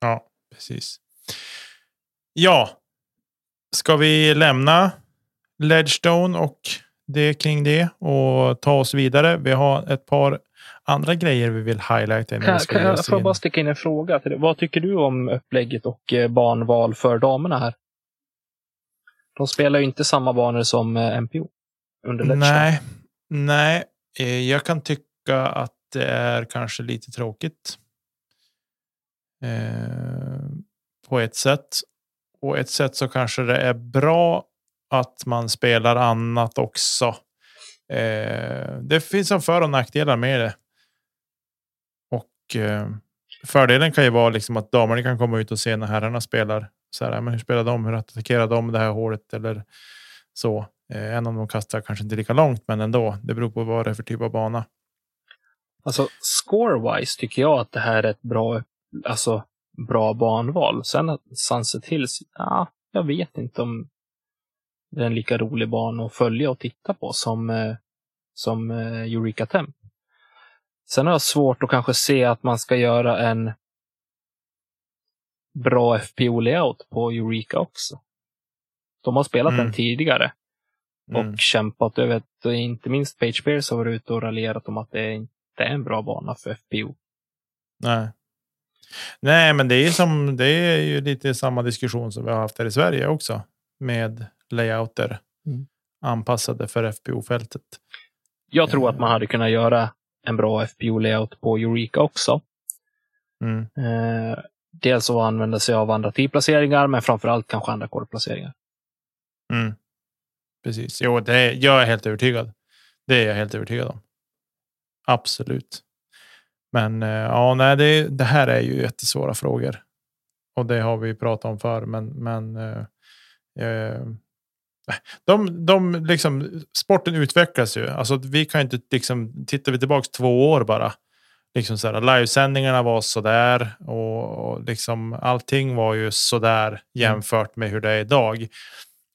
Ja, precis. Ja, ska vi lämna Ledgestone och det kring det och ta oss vidare? Vi har ett par andra grejer vi vill highlighta. Kan jag bara sticka in en fråga till dig? Vad tycker du om upplägget och banval för damerna här? De spelar ju inte samma banor som MPO under Ledgestone. Nej, jag kan tycka att det är kanske lite tråkigt på ett sätt. På ett sätt så kanske det är bra att man spelar annat också. Det finns en för- och nackdelar med det. Och fördelen kan ju vara liksom att damerna kan komma ut och se när herrarna spelar. Så här, men hur spelar de? Hur attackerar de det här hålet? Eller så. Än om de kastar kanske inte lika långt, men ändå. Det beror på vad det är för typ av bana. Alltså score-wise tycker jag att det här är ett bra banval. Sen att Sunset Hills, jag vet inte om det är en lika rolig bana att följa och titta på som Eureka Temp. Sen har jag svårt att kanske se att man ska göra en bra FPO-layout på Eureka också. De har spelat den tidigare och kämpat över det. Inte minst Paige Pierce har varit ute och raljerat om att det inte är en bra bana för FPO. Nej, men det är ju lite samma diskussion som vi har haft här i Sverige också. Med layouter anpassade för FPO-fältet. Jag tror att man hade kunnat göra en bra FPO-layout på Eureka också. Dels att använda sig av andra T-placeringar, men framförallt kanske andra kortplaceringar. Precis. Jo, jag är helt övertygad. Det är jag helt övertygad om. Absolut. Men ja, nej, det här är ju jättesvåra frågor. Och det har vi pratat om förr, men de liksom, sporten utvecklas ju. Alltså vi kan inte liksom, tittar vi tillbaka 2 år bara. Liksom så här, livesändningarna var så där och liksom allting var ju så där jämfört med hur det är idag.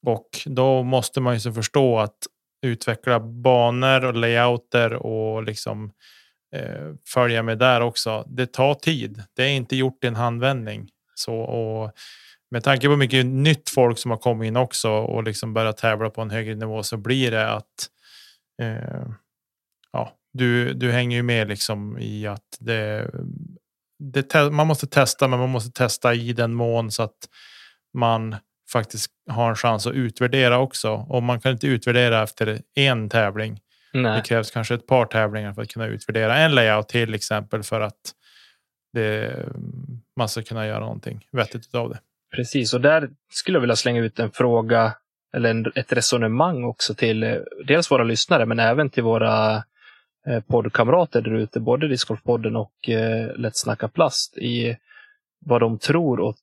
Och då måste man ju så förstå att utveckla banor och layouter och liksom följa med där också. Det tar tid. Det är inte gjort i en handvändning. Så, och med tanke på mycket nytt folk som har kommit in också och liksom börjat tävla på en högre nivå, så blir det att du hänger ju med liksom i att man måste testa, men man måste testa i den mån så att man faktiskt har en chans att utvärdera också. Och man kan inte utvärdera efter en tävling. Nej. Det krävs kanske ett par tävlingar för att kunna utvärdera en layout till exempel, för att man ska kunna göra någonting vettigt av det. Precis, och där skulle jag vilja slänga ut en fråga eller ett resonemang också till dels våra lyssnare, men även till våra poddkamrater där ute, både Disc Golf-podden och Let's Snacka Plast, i vad de tror och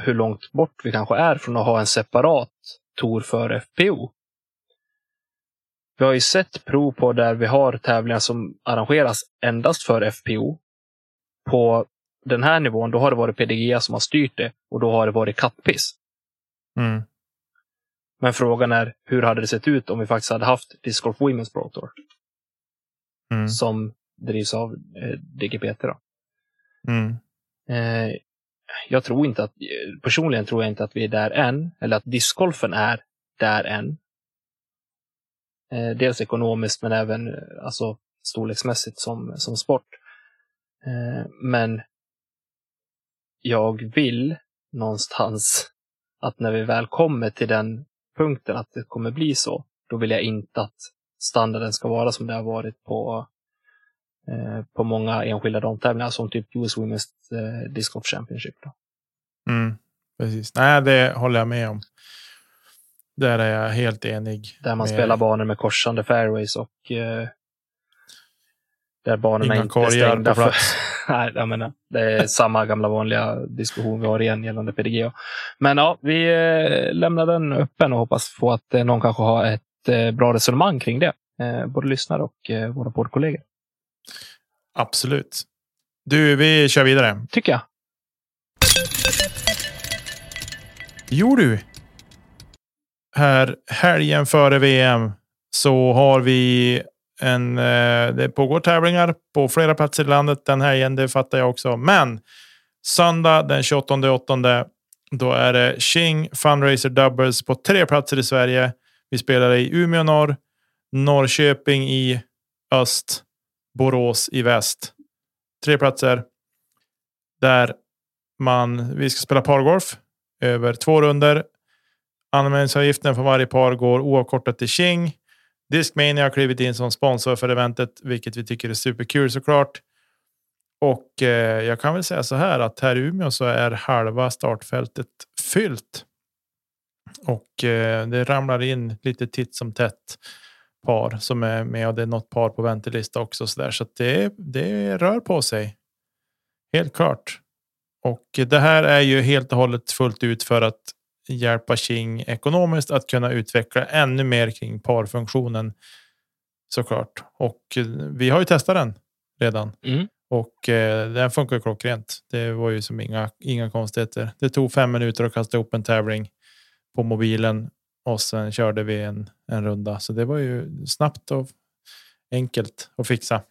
hur långt bort vi kanske är från att ha en separat tour för FPO. Vi har ju sett prov på där vi har tävlingar som arrangeras endast för FPO. På den här nivån, då har det varit PDG som har styrt det, och då har det varit kattpiss. Mm. Men frågan är, hur hade det sett ut om vi faktiskt hade haft Disc Golf Women's Pro Tour? Mm. Som drivs av DGPT då. Mm. Jag tror inte att, personligen tror jag inte att vi är där än, eller att discgolfen är där än. Dels ekonomiskt, men även alltså storleksmässigt som sport. Men jag vill någonstans att när vi väl kommer till den punkten att det kommer bli så, då vill jag inte att standarden ska vara som det har varit på många enskilda damtävlingar som typ US Women's Disc Golf Championship då. Mm, precis. Nej, det håller jag med om. Där är jag helt enig. Där man spelar banor med korsande fairways och där banorna inte är stängda. Nej, jag menar, det är samma gamla vanliga diskussion vi har igen gällande PDG. Men ja, vi lämnar den öppen och hoppas få att någon kanske har ett bra resonemang kring det. Både lyssnare och våra poddkollegor. Absolut. Du, vi kör vidare. Tycker jag. Jo du. Här helgen före VM så har vi det pågår tävlingar på flera platser i landet den helgen, det fattar jag också. Men söndag den 28/8, då är det King Fundraiser Doubles på 3 platser i Sverige. Vi spelar i Umeå norr, Norrköping i öst, Borås i väst. 3 platser där vi ska spela pargolf över 2 runder. Anmälningsavgiften för varje par går oavkortat till King. Discmania har klivit in som sponsor för eventet, vilket vi tycker är superkul såklart. Och jag kan väl säga så här att här i Umeå så är halva startfältet fyllt. Och det ramlar in lite titt som tätt par som är med, och det är något par på väntelista också. Så att det rör på sig. Helt klart. Och det här är ju helt och hållet fullt ut för att hjälpa King ekonomiskt att kunna utveckla ännu mer kring parfunktionen såklart. Och vi har ju testat den redan. Mm. Och den funkar klockrent. Det var ju som inga konstigheter. Det tog 5 minuter att kasta upp en tävling på mobilen och sen körde vi en runda. Så det var ju snabbt och enkelt att fixa.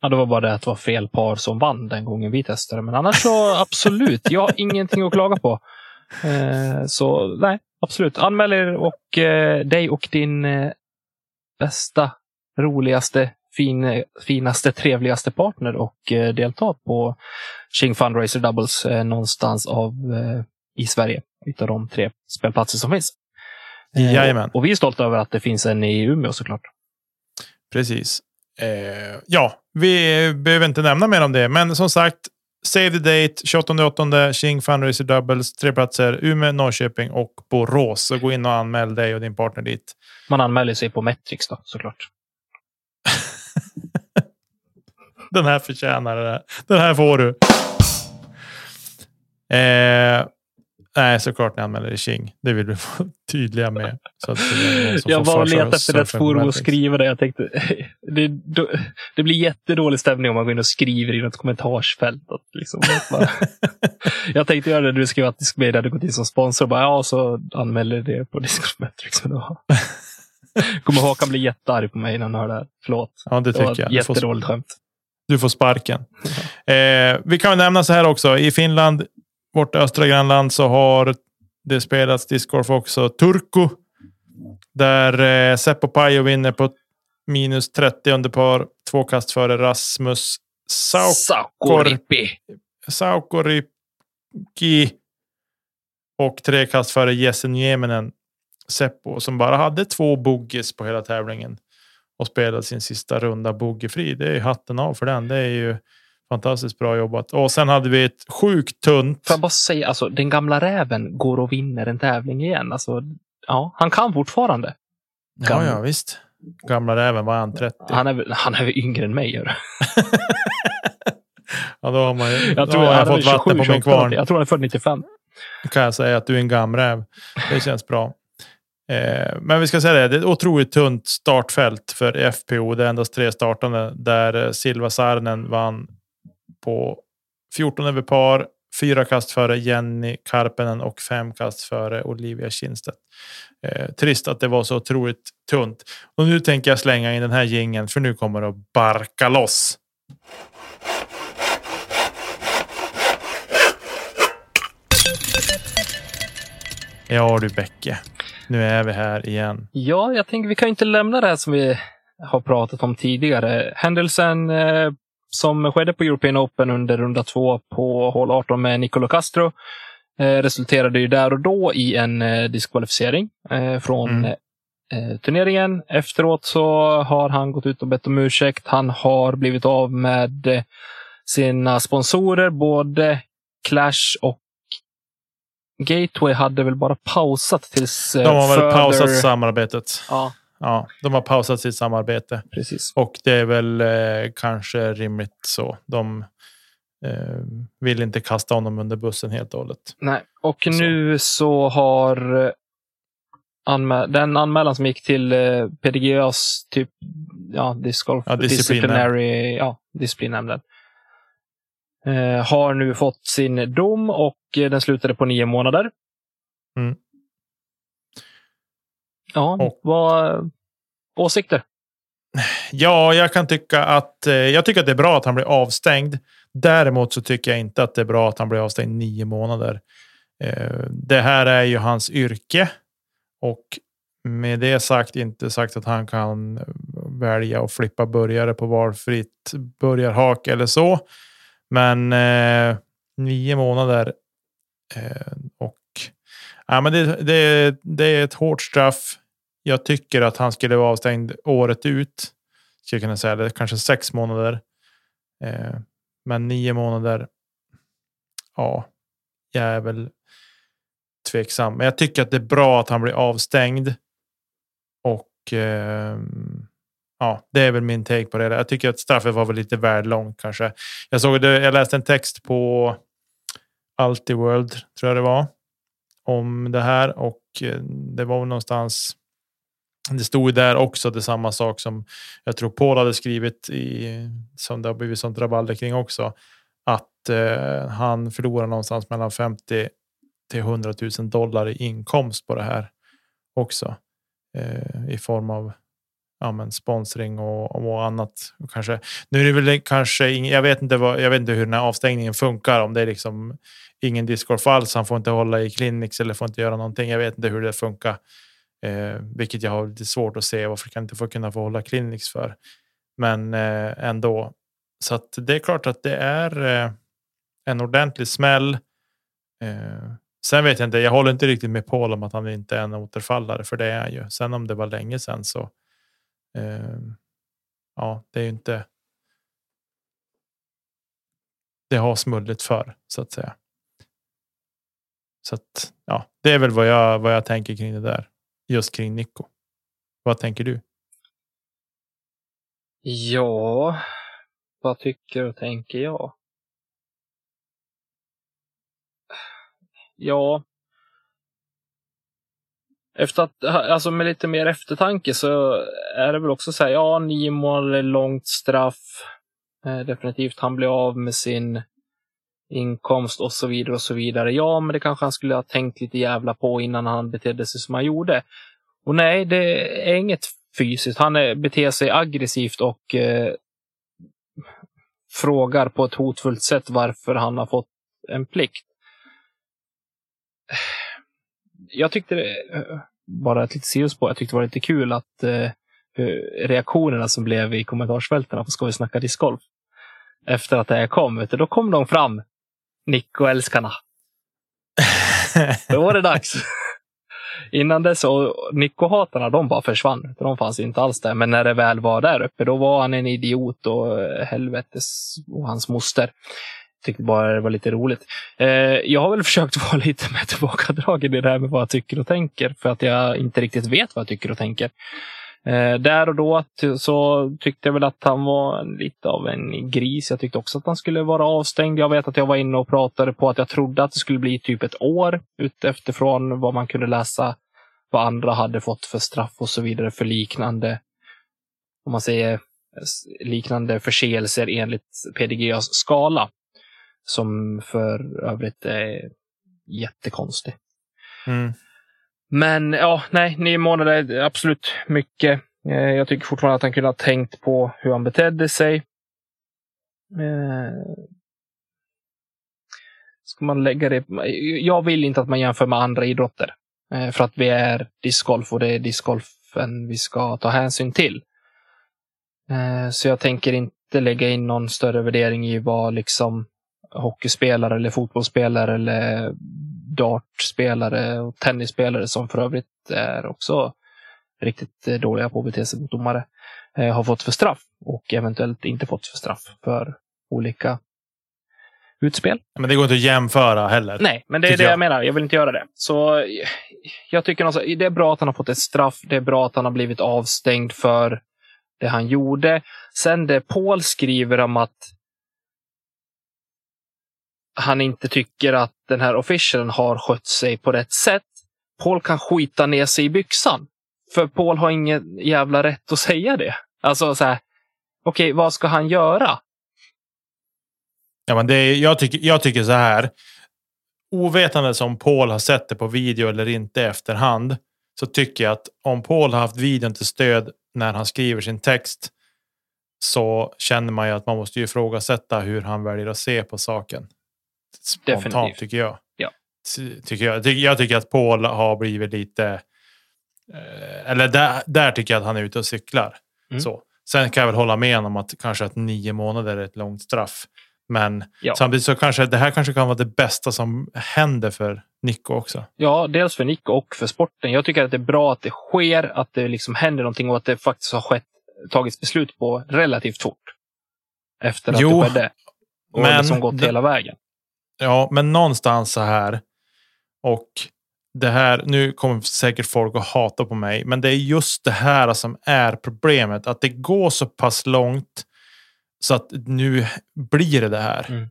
Ja, det var bara det att det var fel par som vann den gången vi testade. Men annars så absolut, jag har ingenting att klaga på. Så nej, absolut. Anmäl er och dig och din bästa, roligaste, finaste, trevligaste partner och delta på King Fundraiser Doubles någonstans i Sverige, utav de 3 spelplatser som finns. Jajamän. Och vi är stolta över att det finns en i Umeå såklart. Precis. Vi behöver inte nämna mer om det, men som sagt, save the date, 28/8, King Fundraiser Doubles, 3 platser, Umeå, Norrköping och Borås. Så gå in och anmäl dig och din partner dit. Man anmäler sig på Matrix då, såklart. Den här förtjänar det. Den här får du. Nej, såklart ni anmäler dig King. Det vill vi vara tydliga med. Så att jag bara letar efter rätt forum och skriver det. Jag tänkte, det blir jättedålig stämning om man går in och skriver i något kommentarsfält. Liksom. Jag tänkte göra det. Du skrev att Discmedia hade gått in som sponsor. Och bara, ja, så anmäler det på Discord Matrix. Kommer Håkan bli jättearg på mig när han hör det här. Förlåt. Ja, det tycker jag. Jätteroligt skämt. Du får sparken. Mm. Vi kan nämna så här också. I Finland, vårt östra grannland, så har det spelats discgolf också. Turku. Där Seppo Pajunen vinner på minus 30 under par. 2 kast före Rasmus Saukorippi. Och 3 kast före Jesse Nieminen. Seppo som bara hade 2 bogis på hela tävlingen och spelade sin sista runda bogeyfri. Det är ju hatten av för den. Det är ju fantastiskt bra jobbat. Och sen hade vi ett sjukt tunt. Får jag bara säga, alltså, den gamla räven går och vinner en tävling igen. Alltså, ja, han kan fortfarande. Ja, visst. Gamla räven, var han 30? Han är väl yngre än mig. Ja, då har man ju, jag tror jag har fått 27, vatten på min kvarn. Jag tror han är född 95. Då kan jag säga att du är en gammal räv. Det känns bra. Men vi ska säga det är ett otroligt tunt startfält för FPO. Det är endast 3 startande där Silva Sarnen vann på 14 över par, 4 kast före Jenny Karpenen och 5 kast före Olivia Kindstedt. Trist att det var så otroligt tunt. Och nu tänker jag slänga in den här gingen för nu kommer det att barka loss. Ja du Bäcke. Nu är vi här igen. Ja, jag tänker vi kan ju inte lämna det här som vi har pratat om tidigare. Händelsen som skedde på European Open under runda 2 på hål 18 med Nikko Locastro resulterade ju där och då i en diskvalificering från turneringen. Efteråt så har han gått ut och bett om ursäkt. Han har blivit av med sina sponsorer, både Clash och Gateway hade väl bara pausat tills... De har väl pausat samarbetet. Ja. Ja, de har pausat sitt samarbete. Precis. Och det är väl kanske rimligt så. De vill inte kasta honom under bussen helt och hållet. Nej, och nu så har den anmälan som gick till PDGs typ, ja, disciplinary, ja, disciplinnämnden. Har nu fått sin dom och den slutade på 9 månader. Mm. Ja, och vad åsikter? Ja, jag tycker att det är bra att han blir avstängd. Däremot så tycker jag inte att det är bra att han blir avstängd 9 månader. Det här är ju hans yrke och med det sagt inte sagt att han kan välja och flippa burgare på valfritt burgarhak eller så. Men 9 månader och ja, men det är ett hårt straff. Jag tycker att han skulle vara avstängd året ut. Skulle kunna säga det, kanske 6 månader. Men 9 månader. Ja, jag är väl tveksam. Men jag tycker att det är bra att han blir avstängd. Och ja, det är väl min take på det. Jag tycker att straffet var väl lite väl långt kanske. Jag läste en text på Altiworld, tror jag det var, om det här och det var någonstans, det stod där också det samma sak som jag tror Paul hade skrivit i, som det har blivit sånt rabalder kring också, att han förlorar någonstans mellan 50 till 100 000 dollar i inkomst på det här också, i form av sponsring och annat kanske. Nu är det väl kanske jag vet inte hur den här avstängningen funkar, om det är liksom ingen discgolf alls, han får inte hålla i clinics eller får inte göra någonting. Jag vet inte hur det funkar, vilket jag har lite svårt att se varför kan inte kunna få hålla clinics för, men ändå, så att det är klart att det är en ordentlig smäll. Sen vet jag inte, jag håller inte riktigt med Paul om att han inte är en återfallare, för det är ju, sen om det var länge sen så ja, det är ju inte, det har smullet för, så att säga. Så att, ja, det är väl vad jag tänker kring det där, just kring Nikko. Vad tänker du? Ja, vad tycker och tänker jag? Ja, efter att, alltså med lite mer eftertanke så är det väl också så här, ja, 9 månader långt straff, definitivt han blev av med sin inkomst och så vidare och så vidare. Ja, men det kanske han skulle ha tänkt lite jävla på innan han betedde sig som han gjorde. Och nej, det är inget fysiskt. Han beter sig aggressivt och frågar på ett hotfullt sätt varför han har fått en plikt. Jag tyckte det, bara ett litet sidospår, jag tyckte det var lite kul att reaktionerna som blev i kommentarsfälterna på Ska vi snacka discgolf efter att det här kom, vet du, då kom de fram, Nikko älskarna. Då var det dags. Innan dess, och Nikko-hatarna, de bara försvann. De fanns inte alls där. Men när det väl var där uppe, då var han en idiot och helvetes och hans moster. Jag tyckte bara det var lite roligt. Jag har väl försökt vara lite med tillbakadragen i det här med vad jag tycker och tänker. För att jag inte riktigt vet vad jag tycker och tänker. Där och då så tyckte jag väl att han var lite av en gris. Jag tyckte också att han skulle vara avstängd. Jag vet att jag var inne och pratade på att jag trodde att det skulle bli typ ett år utifrån vad man kunde läsa, vad andra hade fått för straff och så vidare för liknande, om man säger liknande förseelser enligt PDGs skala, som för övrigt är jättekonstig. Mm. Men ja, nej, 9 månader är absolut mycket. Jag tycker fortfarande att han kunde ha tänkt på hur han betedde sig. Ska man lägga det? Jag vill inte att man jämför med andra idrotter. För att vi är discgolf och det är discgolfen vi ska ta hänsyn till. Så jag tänker inte lägga in någon större värdering i vad liksom hockeyspelare eller fotbollsspelare eller dartspelare och tennisspelare, som för övrigt är också riktigt dåliga på att bete sig mot domare, har fått för straff och eventuellt inte fått för straff för olika utspel. Men det går inte att jämföra heller. Nej, men det är det jag menar. Jag vill inte göra det. Så jag tycker alltså, det är bra att han har fått ett straff. Det är bra att han har blivit avstängd för det han gjorde. Sen det Paul skriver om att han inte tycker att den här officialen har skött sig på rätt sätt. Paul kan skita ner sig i byxan. För Paul har ingen jävla rätt att säga det. Alltså så här, okej, vad ska han göra? Ja, men det är, jag tycker så här. Ovetande som Paul har sett det på video eller inte efterhand, så tycker jag att om Paul har haft videon till stöd när han skriver sin text, så känner man ju att man måste ju ifrågasätta hur han väljer att se på saken. Spontant. Definitivt. Tycker jag. Ja. Jag tycker att Paul har blivit lite, eller där tycker jag att han är ute och cyklar. Mm. Så. Sen kan jag väl hålla med om att kanske att 9 månader är ett långt straff. Men ja, samtidigt så kanske det här kanske kan vara det bästa som händer för Nikko också. Ja, dels för Nikko och för sporten. Jag tycker att det är bra att det sker, att det liksom händer någonting och att det faktiskt har skett, tagits beslut på relativt fort efter att det skedde. Och men, det som gått hela vägen. Ja, men någonstans så här, och det här, nu kommer säkert folk att hata på mig, men det är just det här som är problemet, att det går så pass långt så att nu blir det här. Mm.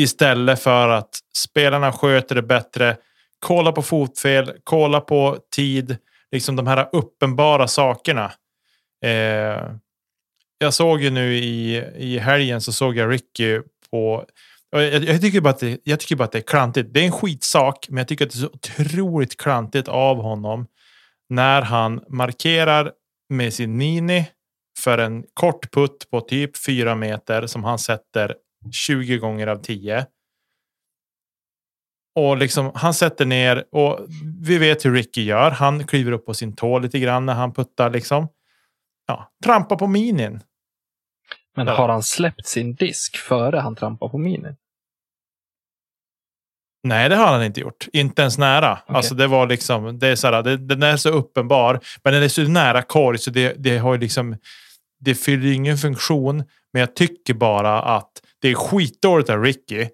Istället för att spelarna sköter det bättre, kolla på fotfel, kolla på tid, liksom de här uppenbara sakerna. Jag såg ju nu i helgen, så såg jag Ricky på... Jag tycker bara att det är klantigt. Det är en skitsak, men jag tycker att det är så otroligt klantigt av honom när han markerar med sin nini för en kort putt på typ 4 meter som han sätter 20 gånger av 10. Och liksom, han sätter ner, och vi vet hur Ricky gör. Han kliver upp på sin tå lite grann när han puttar liksom. Ja, trampar på minin. Men har han släppt sin disk före han trampar på minen? Nej, det har han inte gjort. Inte ens nära. Okay. Alltså det var liksom, det är så här, den är så uppenbar. Men den är så nära korg så det har ju liksom, det fyller ingen funktion. Men jag tycker bara att det är skitdåligt av Ricky.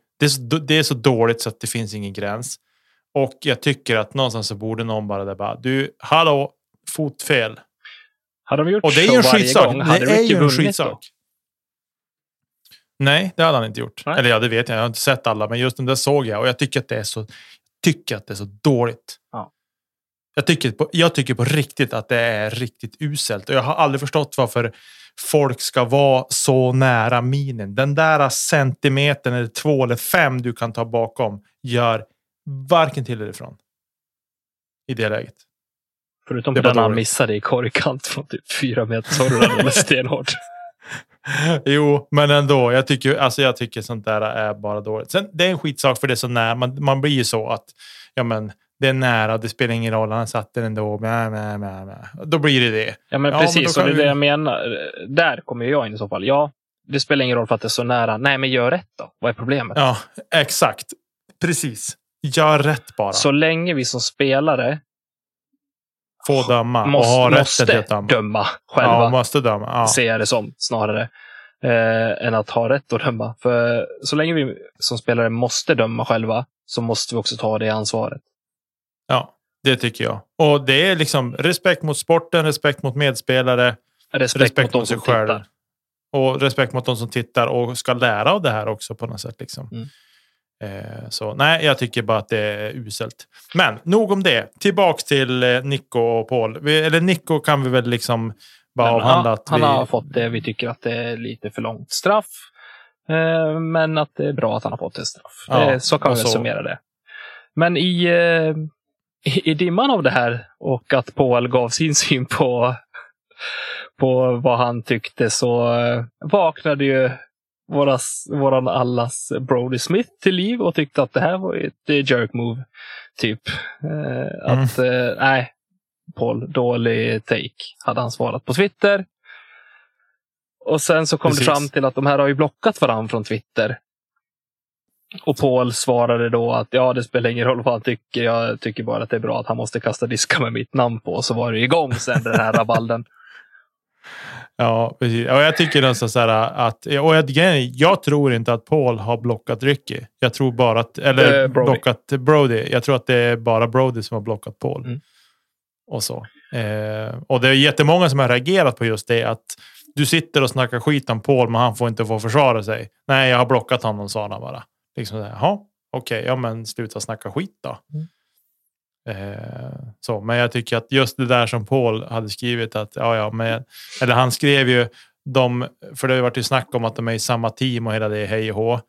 Det är så dåligt så att det finns ingen gräns. Och jag tycker att någonstans så borde någon bara du, hallå, fotfel. Hade de gjort och det är ju en skitsak. Det är ju en skitsak. Nej, det hade han inte gjort. Nej. Eller ja, det vet jag. Jag har inte sett alla, men just den där såg jag. Och jag tycker att det är så dåligt. Ja. Jag tycker på riktigt att det är riktigt uselt. Och jag har aldrig förstått varför folk ska vara så nära minen. Den där centimetern eller 2 eller 5 du kan ta bakom gör varken till eller ifrån i det läget. Förutom på den han missade i korgkant från typ 4 meter så rullade med stenhårt. Jo, men ändå. Jag tycker sånt där är bara dåligt. Sen, det är en skitsak för det så när man blir ju så att ja men det är nära, det spelar ingen roll, han satte den då. Då blir det. Ja men ja, precis, men det är det jag menar. Där kommer jag in i så fall. Ja, det spelar ingen roll för att det är så nära. Nej, men gör rätt då. Vad är problemet? Ja, exakt. Precis. Gör rätt bara. Så länge vi som spelare få döma måste, och ha rätten att döma själva. Ja, måste döma. Ja. Ser jag det som snarare än att ha rätt att döma. För så länge vi som spelare måste döma själva så måste vi också ta det ansvaret. Ja, det tycker jag. Och det är liksom respekt mot sporten, respekt mot medspelare, respekt mot sig själv. Och respekt mot de som tittar och ska lära av det här också på något sätt liksom. Mm. Så nej, jag tycker bara att det är uselt. Men nog om det. Tillbaks till Nikko och Paul. Eller Nikko kan vi väl liksom bara avhandla att han har fått det. Vi tycker att det är lite för långt straff. Men att det är bra att han har fått ett straff. Ja, så kan vi väl summera det. Men i dimman av det här och att Paul gav sin syn på vad han tyckte så vaknade ju våran allas Brody Smith till liv och tyckte att det här var ett jerk move typ. Paul, dålig take hade han svarat på Twitter. Och sen så kom det fram till att de här har ju blockat varandra från Twitter. Och Paul svarade då att ja, det spelar ingen roll vad han tycker. Jag tycker bara att det är bra att han måste kasta diskar med mitt namn på. Och så var det igång sen den här rabalden. Ja, precis. Och jag tycker nästan så här att jag tror inte att Paul har blockat Ricky. Jag tror bara att Brody. Blockat Brody. Jag tror att det är bara Brody som har blockat Paul. Mm. Och så. Och det är jättemånga som har reagerat på just det att du sitter och snackar skit om Paul men han får inte få försvara sig. Nej, jag har blockat honom, sa han bara. Liksom så här, ja, okej, ja men sluta snacka skit då. Mm. Så, men jag tycker att just det där som Paul hade skrivit att eller han skrev ju de, för det har ju varit ju snack om att de är i samma team och hela det hej och hå,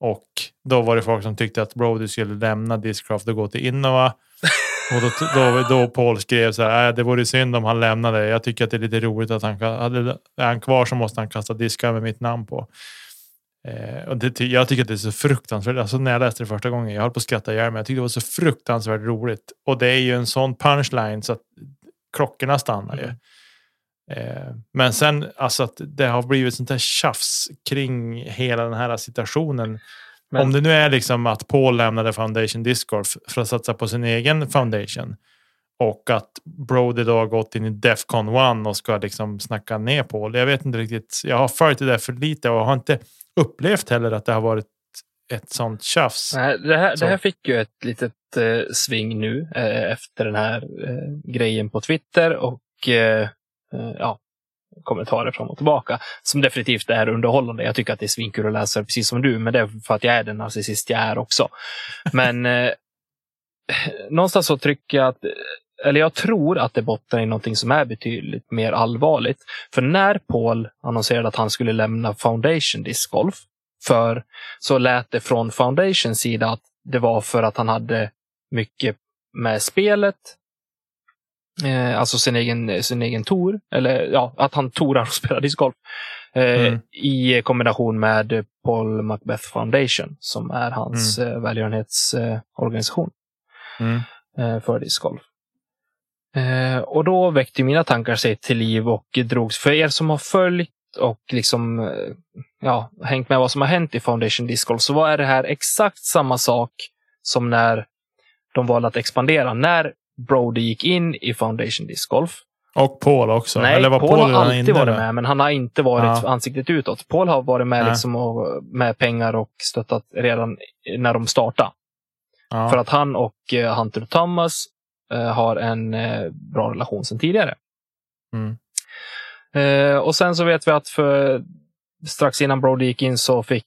och då var det folk som tyckte att Brody skulle lämna Discraft och gå till Innova och då Paul skrev så här, det vore synd om han lämnade, jag tycker att det är lite roligt att han är kvar så måste han kasta diskar med mitt namn på. Och jag tycker att det är så fruktansvärt, alltså när jag läste det första gången jag höll på att skratta ihjäl mig, jag tyckte det var så fruktansvärt roligt och det är ju en sån punchline så att klockorna stannar ju. Men sen alltså att det har blivit sånt här tjafs kring hela den här situationen. Men om det nu är liksom att Paul lämnade Foundation Disc Golf för att satsa på sin egen foundation och att Brody då har gått in i Defcon 1 och ska liksom snacka ner Paul, jag vet inte riktigt, jag har följt det där för lite och har inte upplevt heller att det har varit ett sånt tjafs. Nej, det här fick ju ett litet sving nu efter den här grejen på Twitter och kommentarer fram och tillbaka som definitivt är underhållande. Jag tycker att det är svinkul att läsa precis som du, men det är för att jag är den narcissist jag är också. Men någonstans så tycker jag att, eller jag tror att det bottnar i någonting som är betydligt mer allvarligt. För när Paul annonserade att han skulle lämna Foundation Disc Golf så lät det från Foundations sida att det var för att han hade mycket med spelet, alltså sin egen tour, eller ja, att han tourar och spelar discgolf i kombination med Paul McBeth Foundation som är hans välgörenhetsorganisation för discgolf. Och då väckte mina tankar sig till liv och drogs. För er som har följt och liksom hängt med vad som har hänt i Foundation Disc Golf, så var det här exakt samma sak som när de valde att expandera. När Brody gick in i Foundation Disc Golf. Och Paul också. Nej, eller var Paul har alltid varit med, men han har inte varit ansiktet utåt. Paul har varit med liksom och med pengar och stöttat redan när de startade. Ja. För att han och Hunter Thomas har en bra relation sedan tidigare. Och sen så vet vi att för strax innan Brody gick in så fick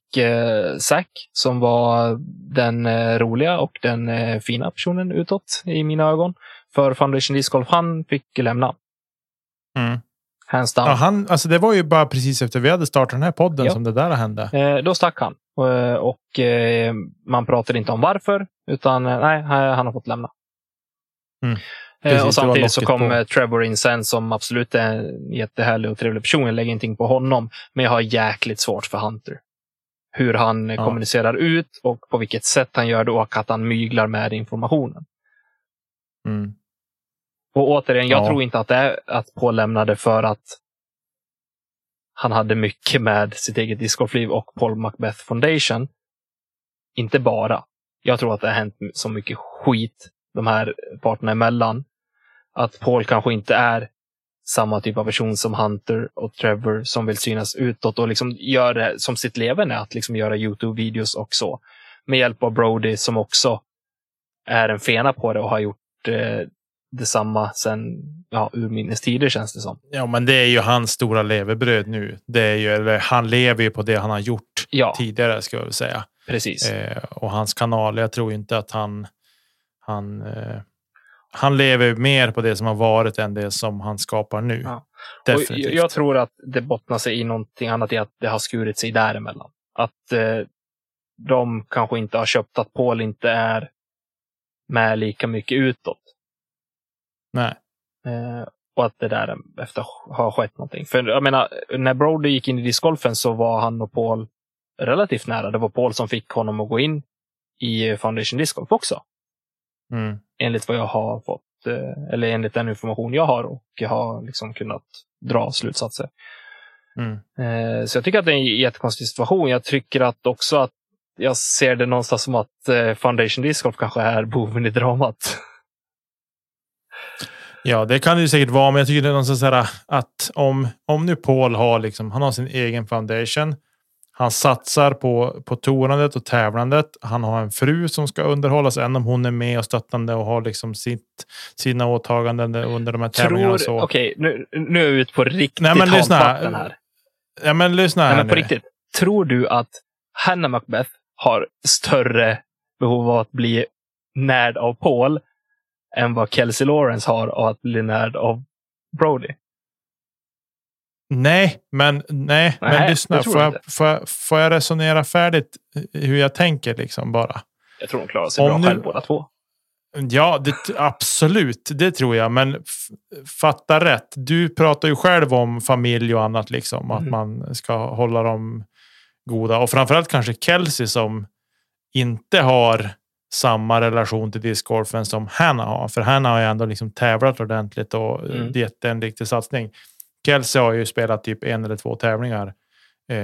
Zach, som var den roliga och den fina personen utåt i mina ögon för Foundation Disc Golf, han fick lämna. Hands down. Ja, han, alltså det var ju bara precis efter vi hade startat den här podden som det där hände. Då stack han. Och man pratade inte om varför, utan nej, han har fått lämna. Precis, och samtidigt så kom på Trevor in sen, som absolut är en jättehärlig och trevlig person. Jag lägger ingenting på honom, men jag har jäkligt svårt för Hunter. Hur han kommunicerar ut och på vilket sätt han gör det, och att han myglar med informationen. Mm. Och återigen, jag tror inte att det är att pålämnade för att han hade mycket med sitt eget discgolfliv och Paul McBeth Foundation. Inte bara. Jag tror att det har hänt så mycket skit de här parterna emellan, att Paul kanske inte är samma typ av person som Hunter och Trevor, som vill synas utåt och liksom gör det som sitt leverne, att liksom göra YouTube-videos och så. Med hjälp av Brody, som också är en fena på det och har gjort detsamma sen urminnes tider, känns det som. Ja, men det är ju hans stora levebröd nu. Det är ju, eller han lever ju på det han har gjort tidigare, ska jag säga. Precis. Och hans kanal, jag tror inte att han lever mer på det som har varit än det som han skapar nu. Ja. Definitivt. Och jag tror att det bottnar sig i någonting annat, i att det har skurit sig däremellan. Att de kanske inte har köpt att Paul inte är med lika mycket utåt. Nej. Och att det där efter har skett någonting. För jag menar, när Brody gick in i discgolfen så var han och Paul relativt nära. Det var Paul som fick honom att gå in i Foundation Disc Golf också. Mm. Enligt vad jag har fått, eller enligt den information jag har, och jag har liksom kunnat dra slutsatser. Mm. Så jag tycker att det är en jättekonstig situation. Jag tycker att också att jag ser det någonstans som att Foundation Disc Golf kanske är boven i dramat. Ja, det kan det ju säkert vara, men jag tycker det är någonstans här att om nu Paul har liksom, han har sin egen foundation, han satsar på tourandet och tävlandet. Han har en fru som ska underhållas, än om hon är med och stöttande och har liksom sina åtaganden under de här tävlingarna och så. Okej, nu är jag ute på riktigt. Nej, men lyssna här. Ja, men lyssna här. Nej, men på riktigt. Tror du att Hannah McBeth har större behov av att bli närd av Paul än vad Kelsey Lawrence har av att bli närd av Brody? Nej, men lyssna, får jag resonera färdigt hur jag tänker liksom bara. Jag tror de klarar sig bra själv båda två. Ja, absolut, det tror jag, men fatta rätt. Du pratar ju själv om familj och annat liksom, att man ska hålla dem goda, och framförallt kanske Kelsey, som inte har samma relation till discgolfen som Hanna har, för Hanna har ju ändå liksom tävlat ordentligt och gett en riktig satsning. Kelsey har ju spelat typ 1 eller 2 tävlingar.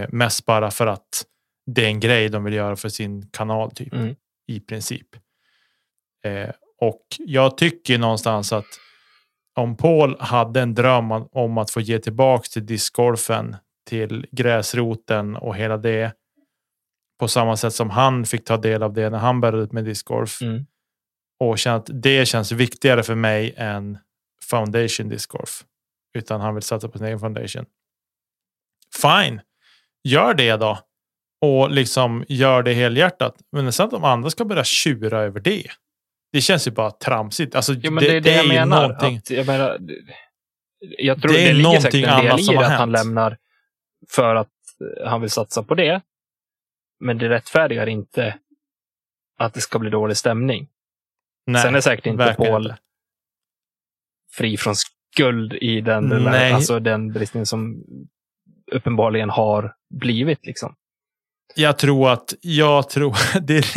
Mest bara för att det är en grej de vill göra för sin kanal typ. I princip. Och jag tycker någonstans att om Paul hade en dröm om att få ge tillbaka till discgolfen, till gräsroten och hela det, på samma sätt som han fick ta del av det när han började ut med discgolf. Och kände att det känns viktigare för mig än Foundation discgolf, utan han vill satsa på sin egen foundation. Fine. Gör det då. Och liksom gör det helhjärtat. Men sen om andra ska börja tjura över det. Det känns ju bara tramsigt. Alltså, jo, men det är ju någonting. Jag tror det ligger säkert en del i att han lämnar för att han vill satsa på det. Men det rättfärdigar inte att det ska bli dålig stämning. Nej, sen är säkert inte verkligen Paul fri från skuld i den, alltså den bristning som uppenbarligen har blivit liksom. Jag tror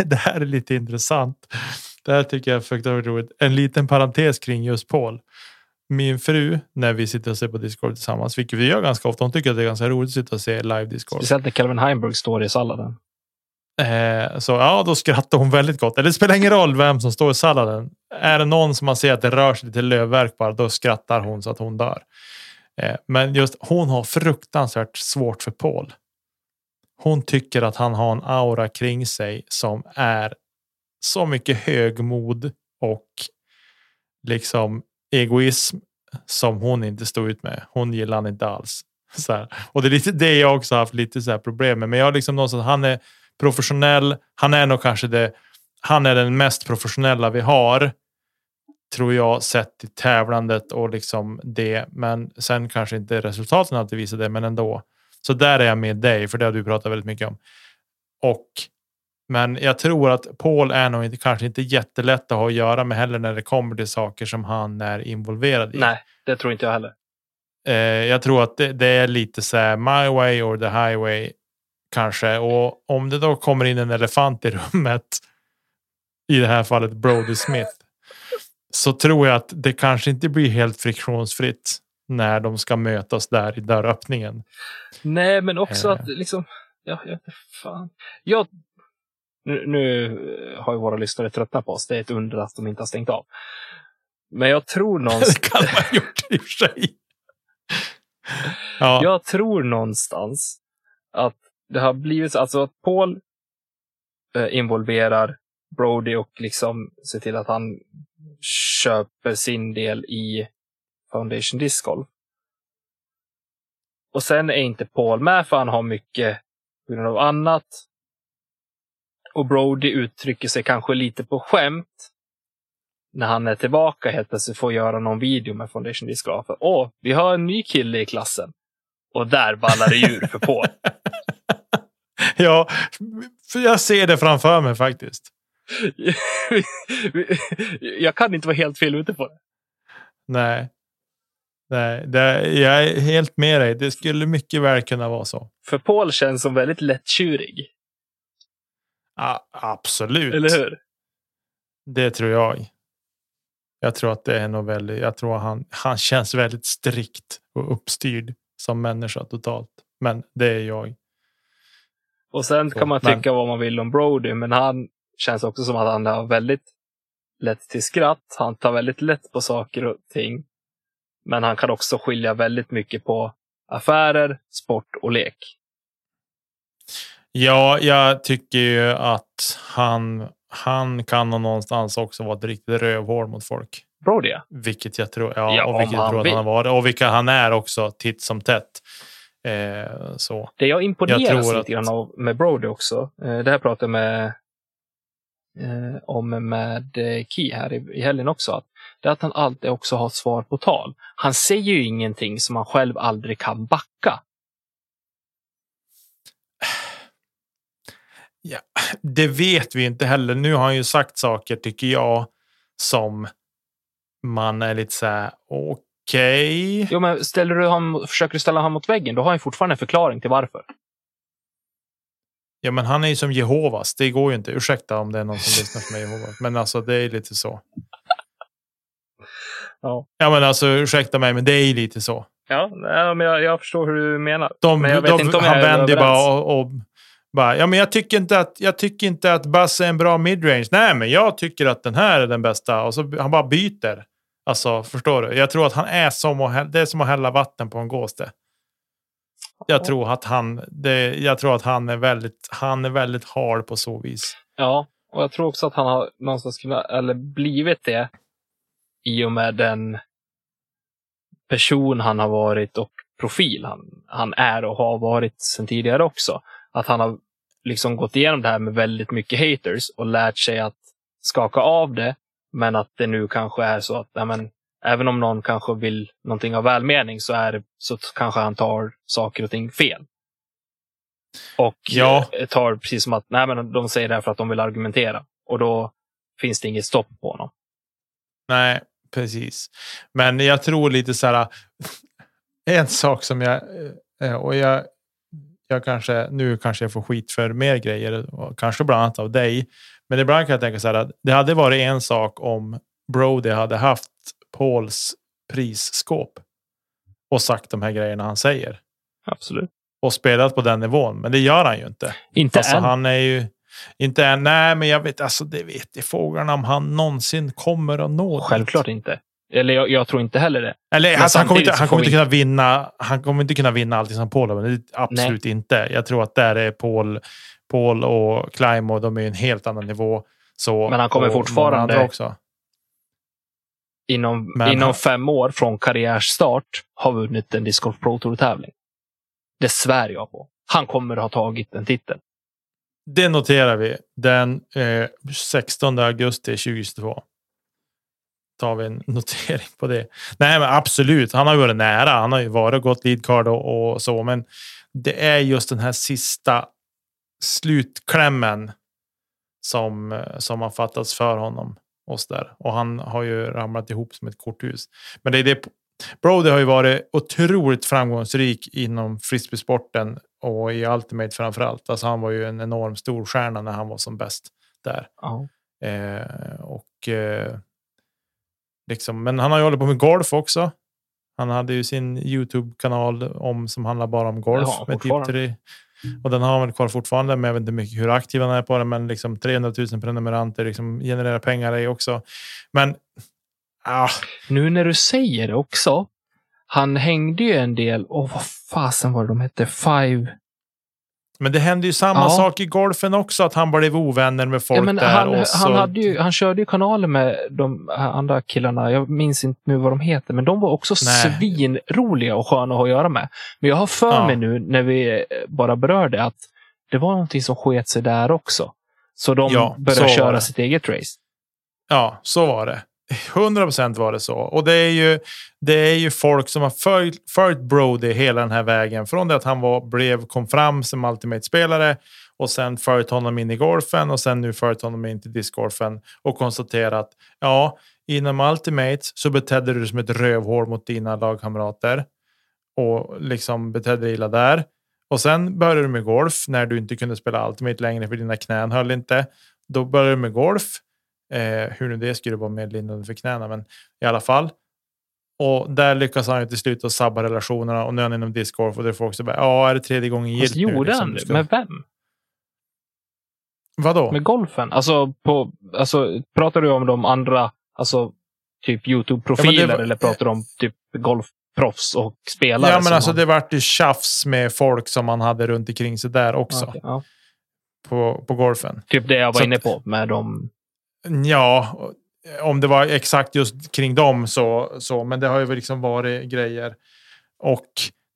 det här är lite intressant. Det här tycker jag faktiskt är roligt. En liten parentes kring just Paul. Min fru, när vi sitter och ser på Discord tillsammans, vilket vi gör ganska ofta, hon tycker att det är ganska roligt att sitta och se live Discord. Speciellt när Calvin Heimberg står i salladen. Så ja, då skrattar hon väldigt gott. Eller det spelar ingen roll vem som står i salladen. Är det någon som man ser att det rör sig lite lövverk bara, då skrattar hon så att hon dör. Men just hon har fruktansvärt svårt för Paul. Hon tycker att han har en aura kring sig som är så mycket högmod och liksom egoism som hon inte står ut med. Hon gillar han inte alls. Så här. Och det är lite det jag också har haft lite så här problem med. Men jag har liksom någonstans, han är professionell. Han är nog kanske han är den mest professionella vi har, tror jag, sett i tävlandet och liksom det. Men sen kanske inte resultaten alltid visar det, men ändå. Så där är jag med dig, för det har du pratat väldigt mycket om. Och Men jag tror att Paul är nog inte, kanske inte jättelätt att ha att göra med heller när det kommer till saker som han är involverad i. Nej, det tror inte jag heller. Jag tror att det är lite så här my way or the highway kanske. Och om det då kommer in en elefant i rummet, i det här fallet Brody Smith, så tror jag att det kanske inte blir helt friktionsfritt när de ska mötas där i dörröppningen. Nej, men också att liksom nu har ju våra lyssnare tröttnat på oss. Det är ett under att de inte har stängt av. Men jag tror någonstans... det kan man gjort i och för sig. Ja. Jag tror någonstans att det har blivit... Alltså att Paul involverar Brody och liksom ser till att han köper sin del i Foundation Disc Golf. Och sen är inte Paul med för han har mycket på grund av annat. Och Brody uttrycker sig kanske lite på skämt när han är tillbaka helt plötsligt får göra någon video med Foundation Disc Golf. Åh, vi har en ny kille i klassen. Och där ballar det djur för Paul. Ja, för jag ser det framför mig faktiskt. Jag kan inte vara helt fel ute på det. Nej, jag är helt med dig. Det skulle mycket väl kunna vara så. För Paul känns som väldigt lättkjurig. Ja, absolut. Eller hur? Det tror jag. Jag tror att det är nog väldigt... Jag tror att han känns väldigt strikt och uppstyrd som människa totalt. Men det är jag. Och sen kan man tycka vad man vill om Brody, men han känns också som att han har väldigt lätt till skratt. Han tar väldigt lätt på saker och ting. Men han kan också skilja väldigt mycket på affärer, sport och lek. Ja, jag tycker ju att han kan någonstans också vara ett riktigt rövhål mot folk. Brody? Vilket jag tror, ja och vilket jag tror att han var. Och vilka han är också, titt som tätt. Så. Det jag imponeras lite grann av med Brody också. Det här pratade jag med Key här i helgen också. Att det är att han alltid också har ett svar på tal. Han säger ju ingenting som han själv aldrig kan backa. Ja, det vet vi inte heller. Nu har han ju sagt saker, tycker jag, som man är lite så här, okej. Jo, men försöker du ställa honom mot väggen, då har han fortfarande en förklaring till varför. Ja, men han är ju som Jehovas. Det går ju inte. Ursäkta om det är någon som lyssnar på mig Jehovas. Men alltså, det är lite så. Ja, men alltså, ursäkta mig, men det är ju lite så. Ja, men jag förstår hur du menar. Men jag vet inte om jag är överens. Ja, men jag tycker inte att Bass är en bra midrange. Nej, men jag tycker att den här är den bästa. Och så han bara byter. Alltså, förstår du? Jag tror att han är det är som att hälla vatten på en gåste. Jag tror att han är väldigt hard på så vis. Ja, och jag tror också att han har någonstans blivit det i och med den person han har varit och profil han är och har varit sen tidigare också. Att han har liksom gått igenom det här med väldigt mycket haters och lärt sig att skaka av det. Men att det nu kanske är så att även om någon kanske vill någonting av välmening så kanske han tar saker och ting fel. Och tar precis som att de säger det här för att de vill argumentera. Och då finns det inget stopp på honom. Nej, precis. Men jag tror lite så här... En sak som jag kanske jag får skit för mer grejer, kanske bland annat av dig. Men ibland kan jag tänka så här att det hade varit en sak om Brody hade haft Pauls prisskåp och sagt de här grejerna han säger. Absolut. Och spelat på den nivån, men det gör han ju inte. Han är ju inte än. Nej, men jag vet, alltså det vet i frågan om han någonsin kommer att nå. Självklart dit. Inte. Eller jag tror inte heller det. Eller, alltså, han kommer inte kunna vinna allting som Paul har vunnit. Absolut inte. Jag tror att där är Paul och Climb och de är en helt annan nivå. Så, men han kommer fortfarande också. Inom 5 år från karriärstart har vunnit en Disc Golf Pro Tour-tävling. Det svär jag på. Han kommer ha tagit en titel. Det noterar vi den 16 augusti 2022. Tar vi en notering på det. Nej, men absolut. Han har ju varit nära. Han har ju varit gott lead card och så. Men det är just den här sista slutklämmen som har fattats för honom och så där. Och han har ju ramlat ihop som ett korthus. Men det Brody har ju varit otroligt framgångsrik inom frisbeesporten och i Ultimate framförallt. Alltså han var ju en enorm stor stjärna när han var som bäst där. Ja. Liksom, men han har ju hållit på med golf också. Han hade ju sin YouTube-kanal som handlar bara om golf. Ja, med tips. Och den har han väl kvar fortfarande, men jag vet inte mycket hur aktiv han är på det. Men liksom 300 000 prenumeranter liksom genererar pengar i också. Men nu när du säger det också, han hängde ju en del. Vad fasen var det de hette? Five. Men det hände ju samma sak i golfen också, att han blev ovänner med folk han körde ju kanaler med de andra killarna. Jag minns inte nu vad de heter, men de var också svinroliga och sköna att göra med. Men jag har för mig nu när vi bara berörde att det var någonting som sket sig där också. Så de började köra sitt eget race. Ja, så var det. 100% var det så. Och det är ju folk som har följt Brody hela den här vägen. Från det att han kom fram som Ultimate-spelare och sen följt honom in i golfen och sen nu följt honom in till discgolfen och konstaterat inom Ultimate så betedde du som ett rövhål mot dina lagkamrater och liksom betedde dig illa där. Och sen började du med golf när du inte kunde spela Ultimate längre för dina knän höll inte. Då började du med golf. Hur nu det skulle vara med lindande för knäna, men i alla fall. Och där lyckas han ju till slut att sabba relationerna och nu är han inom discgolf och det får också bara, är det tredje gången gilt nu? Gjorde han det? Med vem? Vadå? Med golfen? Alltså pratar du om de andra, alltså typ YouTube-profiler eller pratar du om typ golfproffs och spelare? Ja, men alltså det vart ju tjafs med folk som man hade runt omkring sig där också. Okay, på golfen. Typ det jag var inne på med de. Ja, om det var exakt just kring dem så men det har ju liksom varit grejer och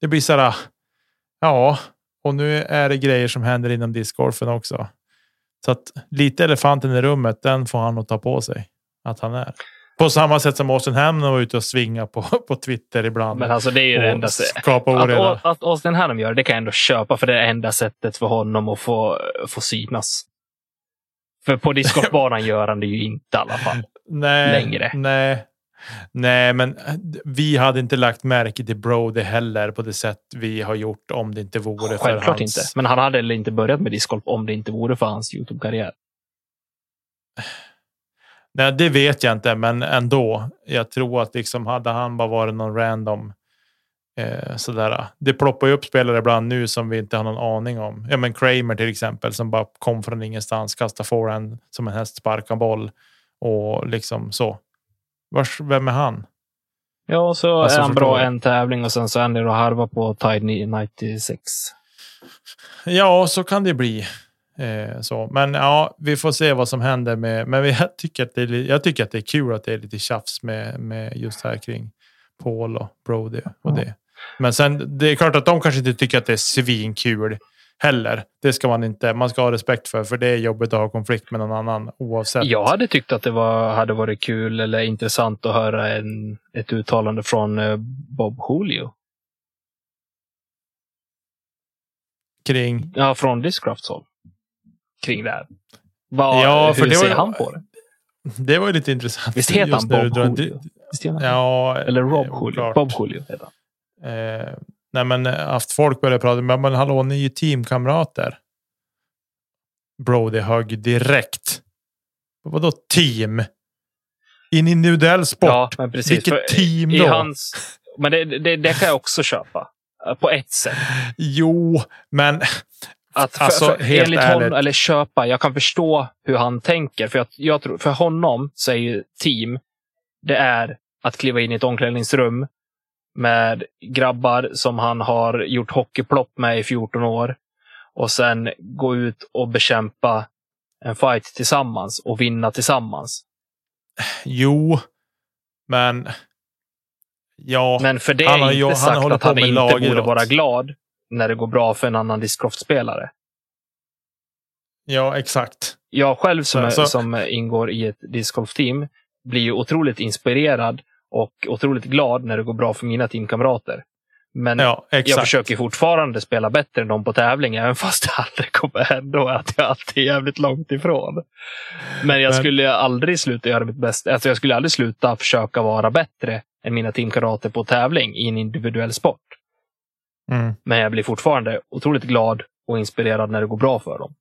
det blir sådär och nu är det grejer som händer inom discgolfen också. Så att lite elefanten i rummet, den får han att ta på sig att han är. På samma sätt som Austin Hamner var ute och svinga på Twitter ibland. Men alltså det är ju det enda sättet. Att Austin Hamner gör det kan jag ändå köpa, för det är enda sättet för honom att få synas. För på discgolfbanan gör han det ju inte i alla fall. Nej, men vi hade inte lagt märke till Brody heller på det sätt vi har gjort om det inte vore för hans. Självklart inte, men han hade inte börjat med discgolf om det inte vore för hans YouTube-karriär. Nej, det vet jag inte, men ändå. Jag tror att liksom hade han bara varit någon random sådär. Det ploppar ju upp spelare ibland nu som vi inte har någon aning om. Ja, men Kramer till exempel som bara kom från ingenstans, kastade forehand som en häst, sparkade boll och liksom så. Vem är han? Ja, så alltså, är han bra en tävling och sen så är han och harva på Tide 96. Ja, så kan det bli. Så. Men vi får se vad som händer med, men jag tycker att det är kul att det är lite tjafs med just här kring Paul och Brody och det. Men sen, det är klart att de kanske inte tycker att det är svinkul heller. Det ska man inte, man ska ha respekt för det är jobbigt att ha konflikt med någon annan oavsett. Jag hade tyckt att det hade varit kul eller intressant att höra ett uttalande från Bob Julio. Kring? Ja, från Discrafts håll. Kring det här. Hur det ser han på det? Det var ju lite intressant. Visst heter han Bob Julio? Eller Rob Julio. Bob Julio heter han. Nej, men haft folk började prata med, men hallå, ni är ju teamkamrater. Brody högg direkt. Vadå team? In individuell sport. Ja, men precis. Vilket team då? Men det kan jag också köpa. På ett sätt. Jo, men enligt honom, eller köpa, jag kan förstå hur han tänker, för jag tror, för honom så är ju team det är att kliva in i ett omklädningsrum med grabbar som han har gjort hockeyplopp med i 14 år och sen gå ut och bekämpa en fight tillsammans och vinna tillsammans. Jo, men men för det är inte sagt att han inte borde vara glad när det går bra för en annan discgolfspelare. Ja, exakt. Jag själv som ingår i ett discgolfteam blir ju otroligt inspirerad och otroligt glad när det går bra för mina teamkamrater. Men ja, jag försöker fortfarande spela bättre än dem på tävling, även fast det aldrig kommer hända och att jag alltid är jävligt långt ifrån. Men jag skulle aldrig sluta göra mitt bästa. Alltså jag skulle aldrig sluta försöka vara bättre än mina teamkamrater på tävling i en individuell sport. Mm. Men jag blir fortfarande otroligt glad och inspirerad när det går bra för dem.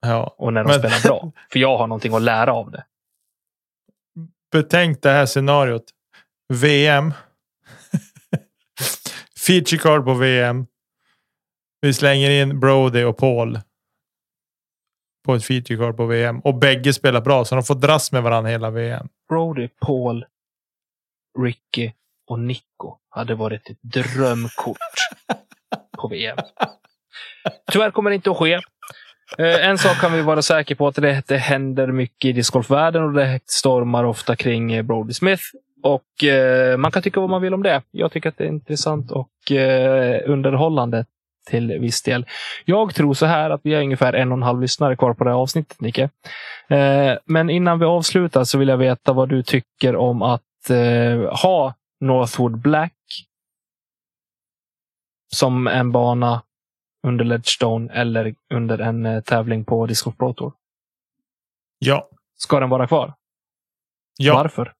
Ja, och när de spelar bra. För jag har någonting att lära av det. Betänk det här scenariot. VM. Feature card på VM. Vi slänger in Brody och Paul på ett feature card på VM. Och bägge spelar bra så de får dras med varandra hela VM. Brody, Paul, Ricky och Nikko hade varit ett drömkort på VM. Tyvärr kommer det inte att ske. En sak kan vi vara säker på, att det händer mycket i discgolfvärlden och det stormar ofta kring Brody Smith. Och man kan tycka vad man vill om det. Jag tycker att det är intressant och underhållande till viss del. Jag tror så här att vi har ungefär 1,5 lyssnare kvar på det här avsnittet, Nicke. Men innan vi avslutar så vill jag veta vad du tycker om att ha Northwood Black som en bana under Ledgestone eller under en tävling på Disc Golf Pro Tour. Ja. Ska den vara kvar? Ja. Varför?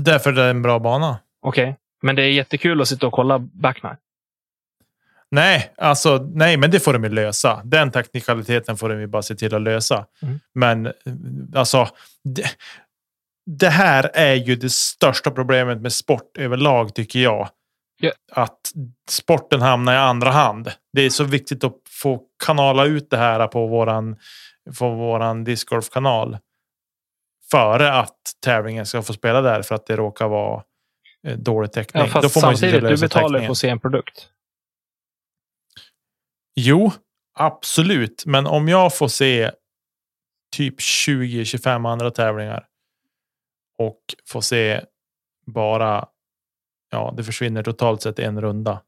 Därför det är en bra bana. Okej, men det är jättekul att sitta och kolla backline. Nej, alltså nej, men det får de ju lösa. Den teknikaliteten får de ju bara se till att lösa. Mm. Men alltså det här är ju det största problemet med sport överlag, tycker jag. Yeah. Att sporten hamnar i andra hand. Det är så viktigt att få kanala ut det här på våran discgolfkanal före att tävlingen ska få spela där, för att det råkar vara dålig täckning. Ja, då får samtidigt, man du betalar på att se en produkt. Jo, absolut. Men om jag får se typ 20-25 andra tävlingar och får se bara, ja, det försvinner totalt sett en runda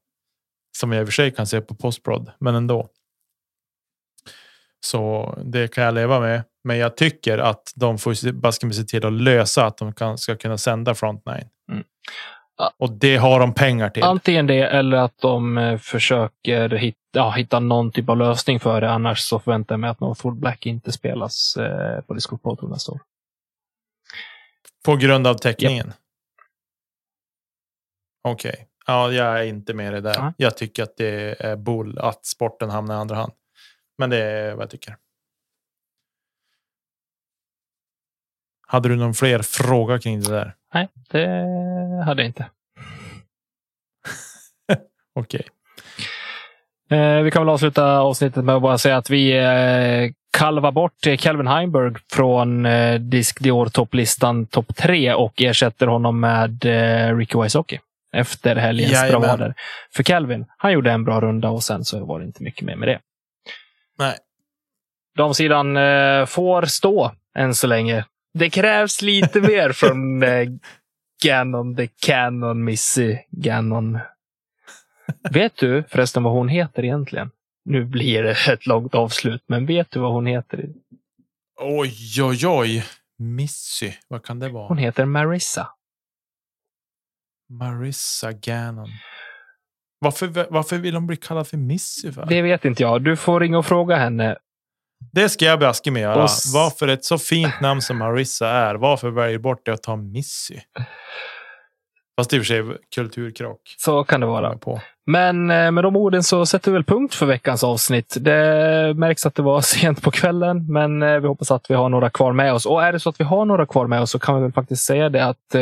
som jag i och för sig kan se på postprod, men ändå. Så det kan jag leva med. Men jag tycker att de får bara ska se till att lösa att de ska kunna sända frontline. Mm. Och det har de pengar till. Antingen det eller att de försöker hitta någon typ av lösning för det. Annars så förväntar jag mig att Northwood Black inte spelas på Disc Golf Pro Tour nästa år. På grund av täckningen? Yep. Okej. Okay. Ja, jag är inte med det där. Mm. Jag tycker att det är bull att sporten hamnar i andra hand. Men det är vad jag tycker. Hade du någon fler fråga kring det där? Nej, det hade jag inte. Okej. Vi kan väl avsluta avsnittet med att bara säga att vi kalvar bort Calvin Heimberg från Disc Dior topplistan topp 3 och ersätter honom med Ricky Wysocki efter helgens bravader. För Calvin, han gjorde en bra runda och sen så var det inte mycket mer med det. Nej. De sidan får stå än så länge. Det krävs lite mer från Gannon, the Canon, Missy Gannon. Vet du förresten vad hon heter egentligen? Nu blir det ett långt avslut, men vet du vad hon heter? Oj, oj, oj. Missy, vad kan det vara? Hon heter Marissa. Marissa Gannon. Varför vill hon bli kallad för Missy? För? Det vet inte jag. Du får ringa och fråga henne. Det ska jag baska med göra. Varför ett så fint namn som Marissa är? Varför väljer bort det att ta Missy? Fast i och för sig kulturkrock. Så kan det vara. Men med de orden så sätter vi väl punkt för veckans avsnitt. Det märks att det var sent på kvällen, men vi hoppas att vi har några kvar med oss. Och är det så att vi har några kvar med oss så kan vi väl faktiskt säga det att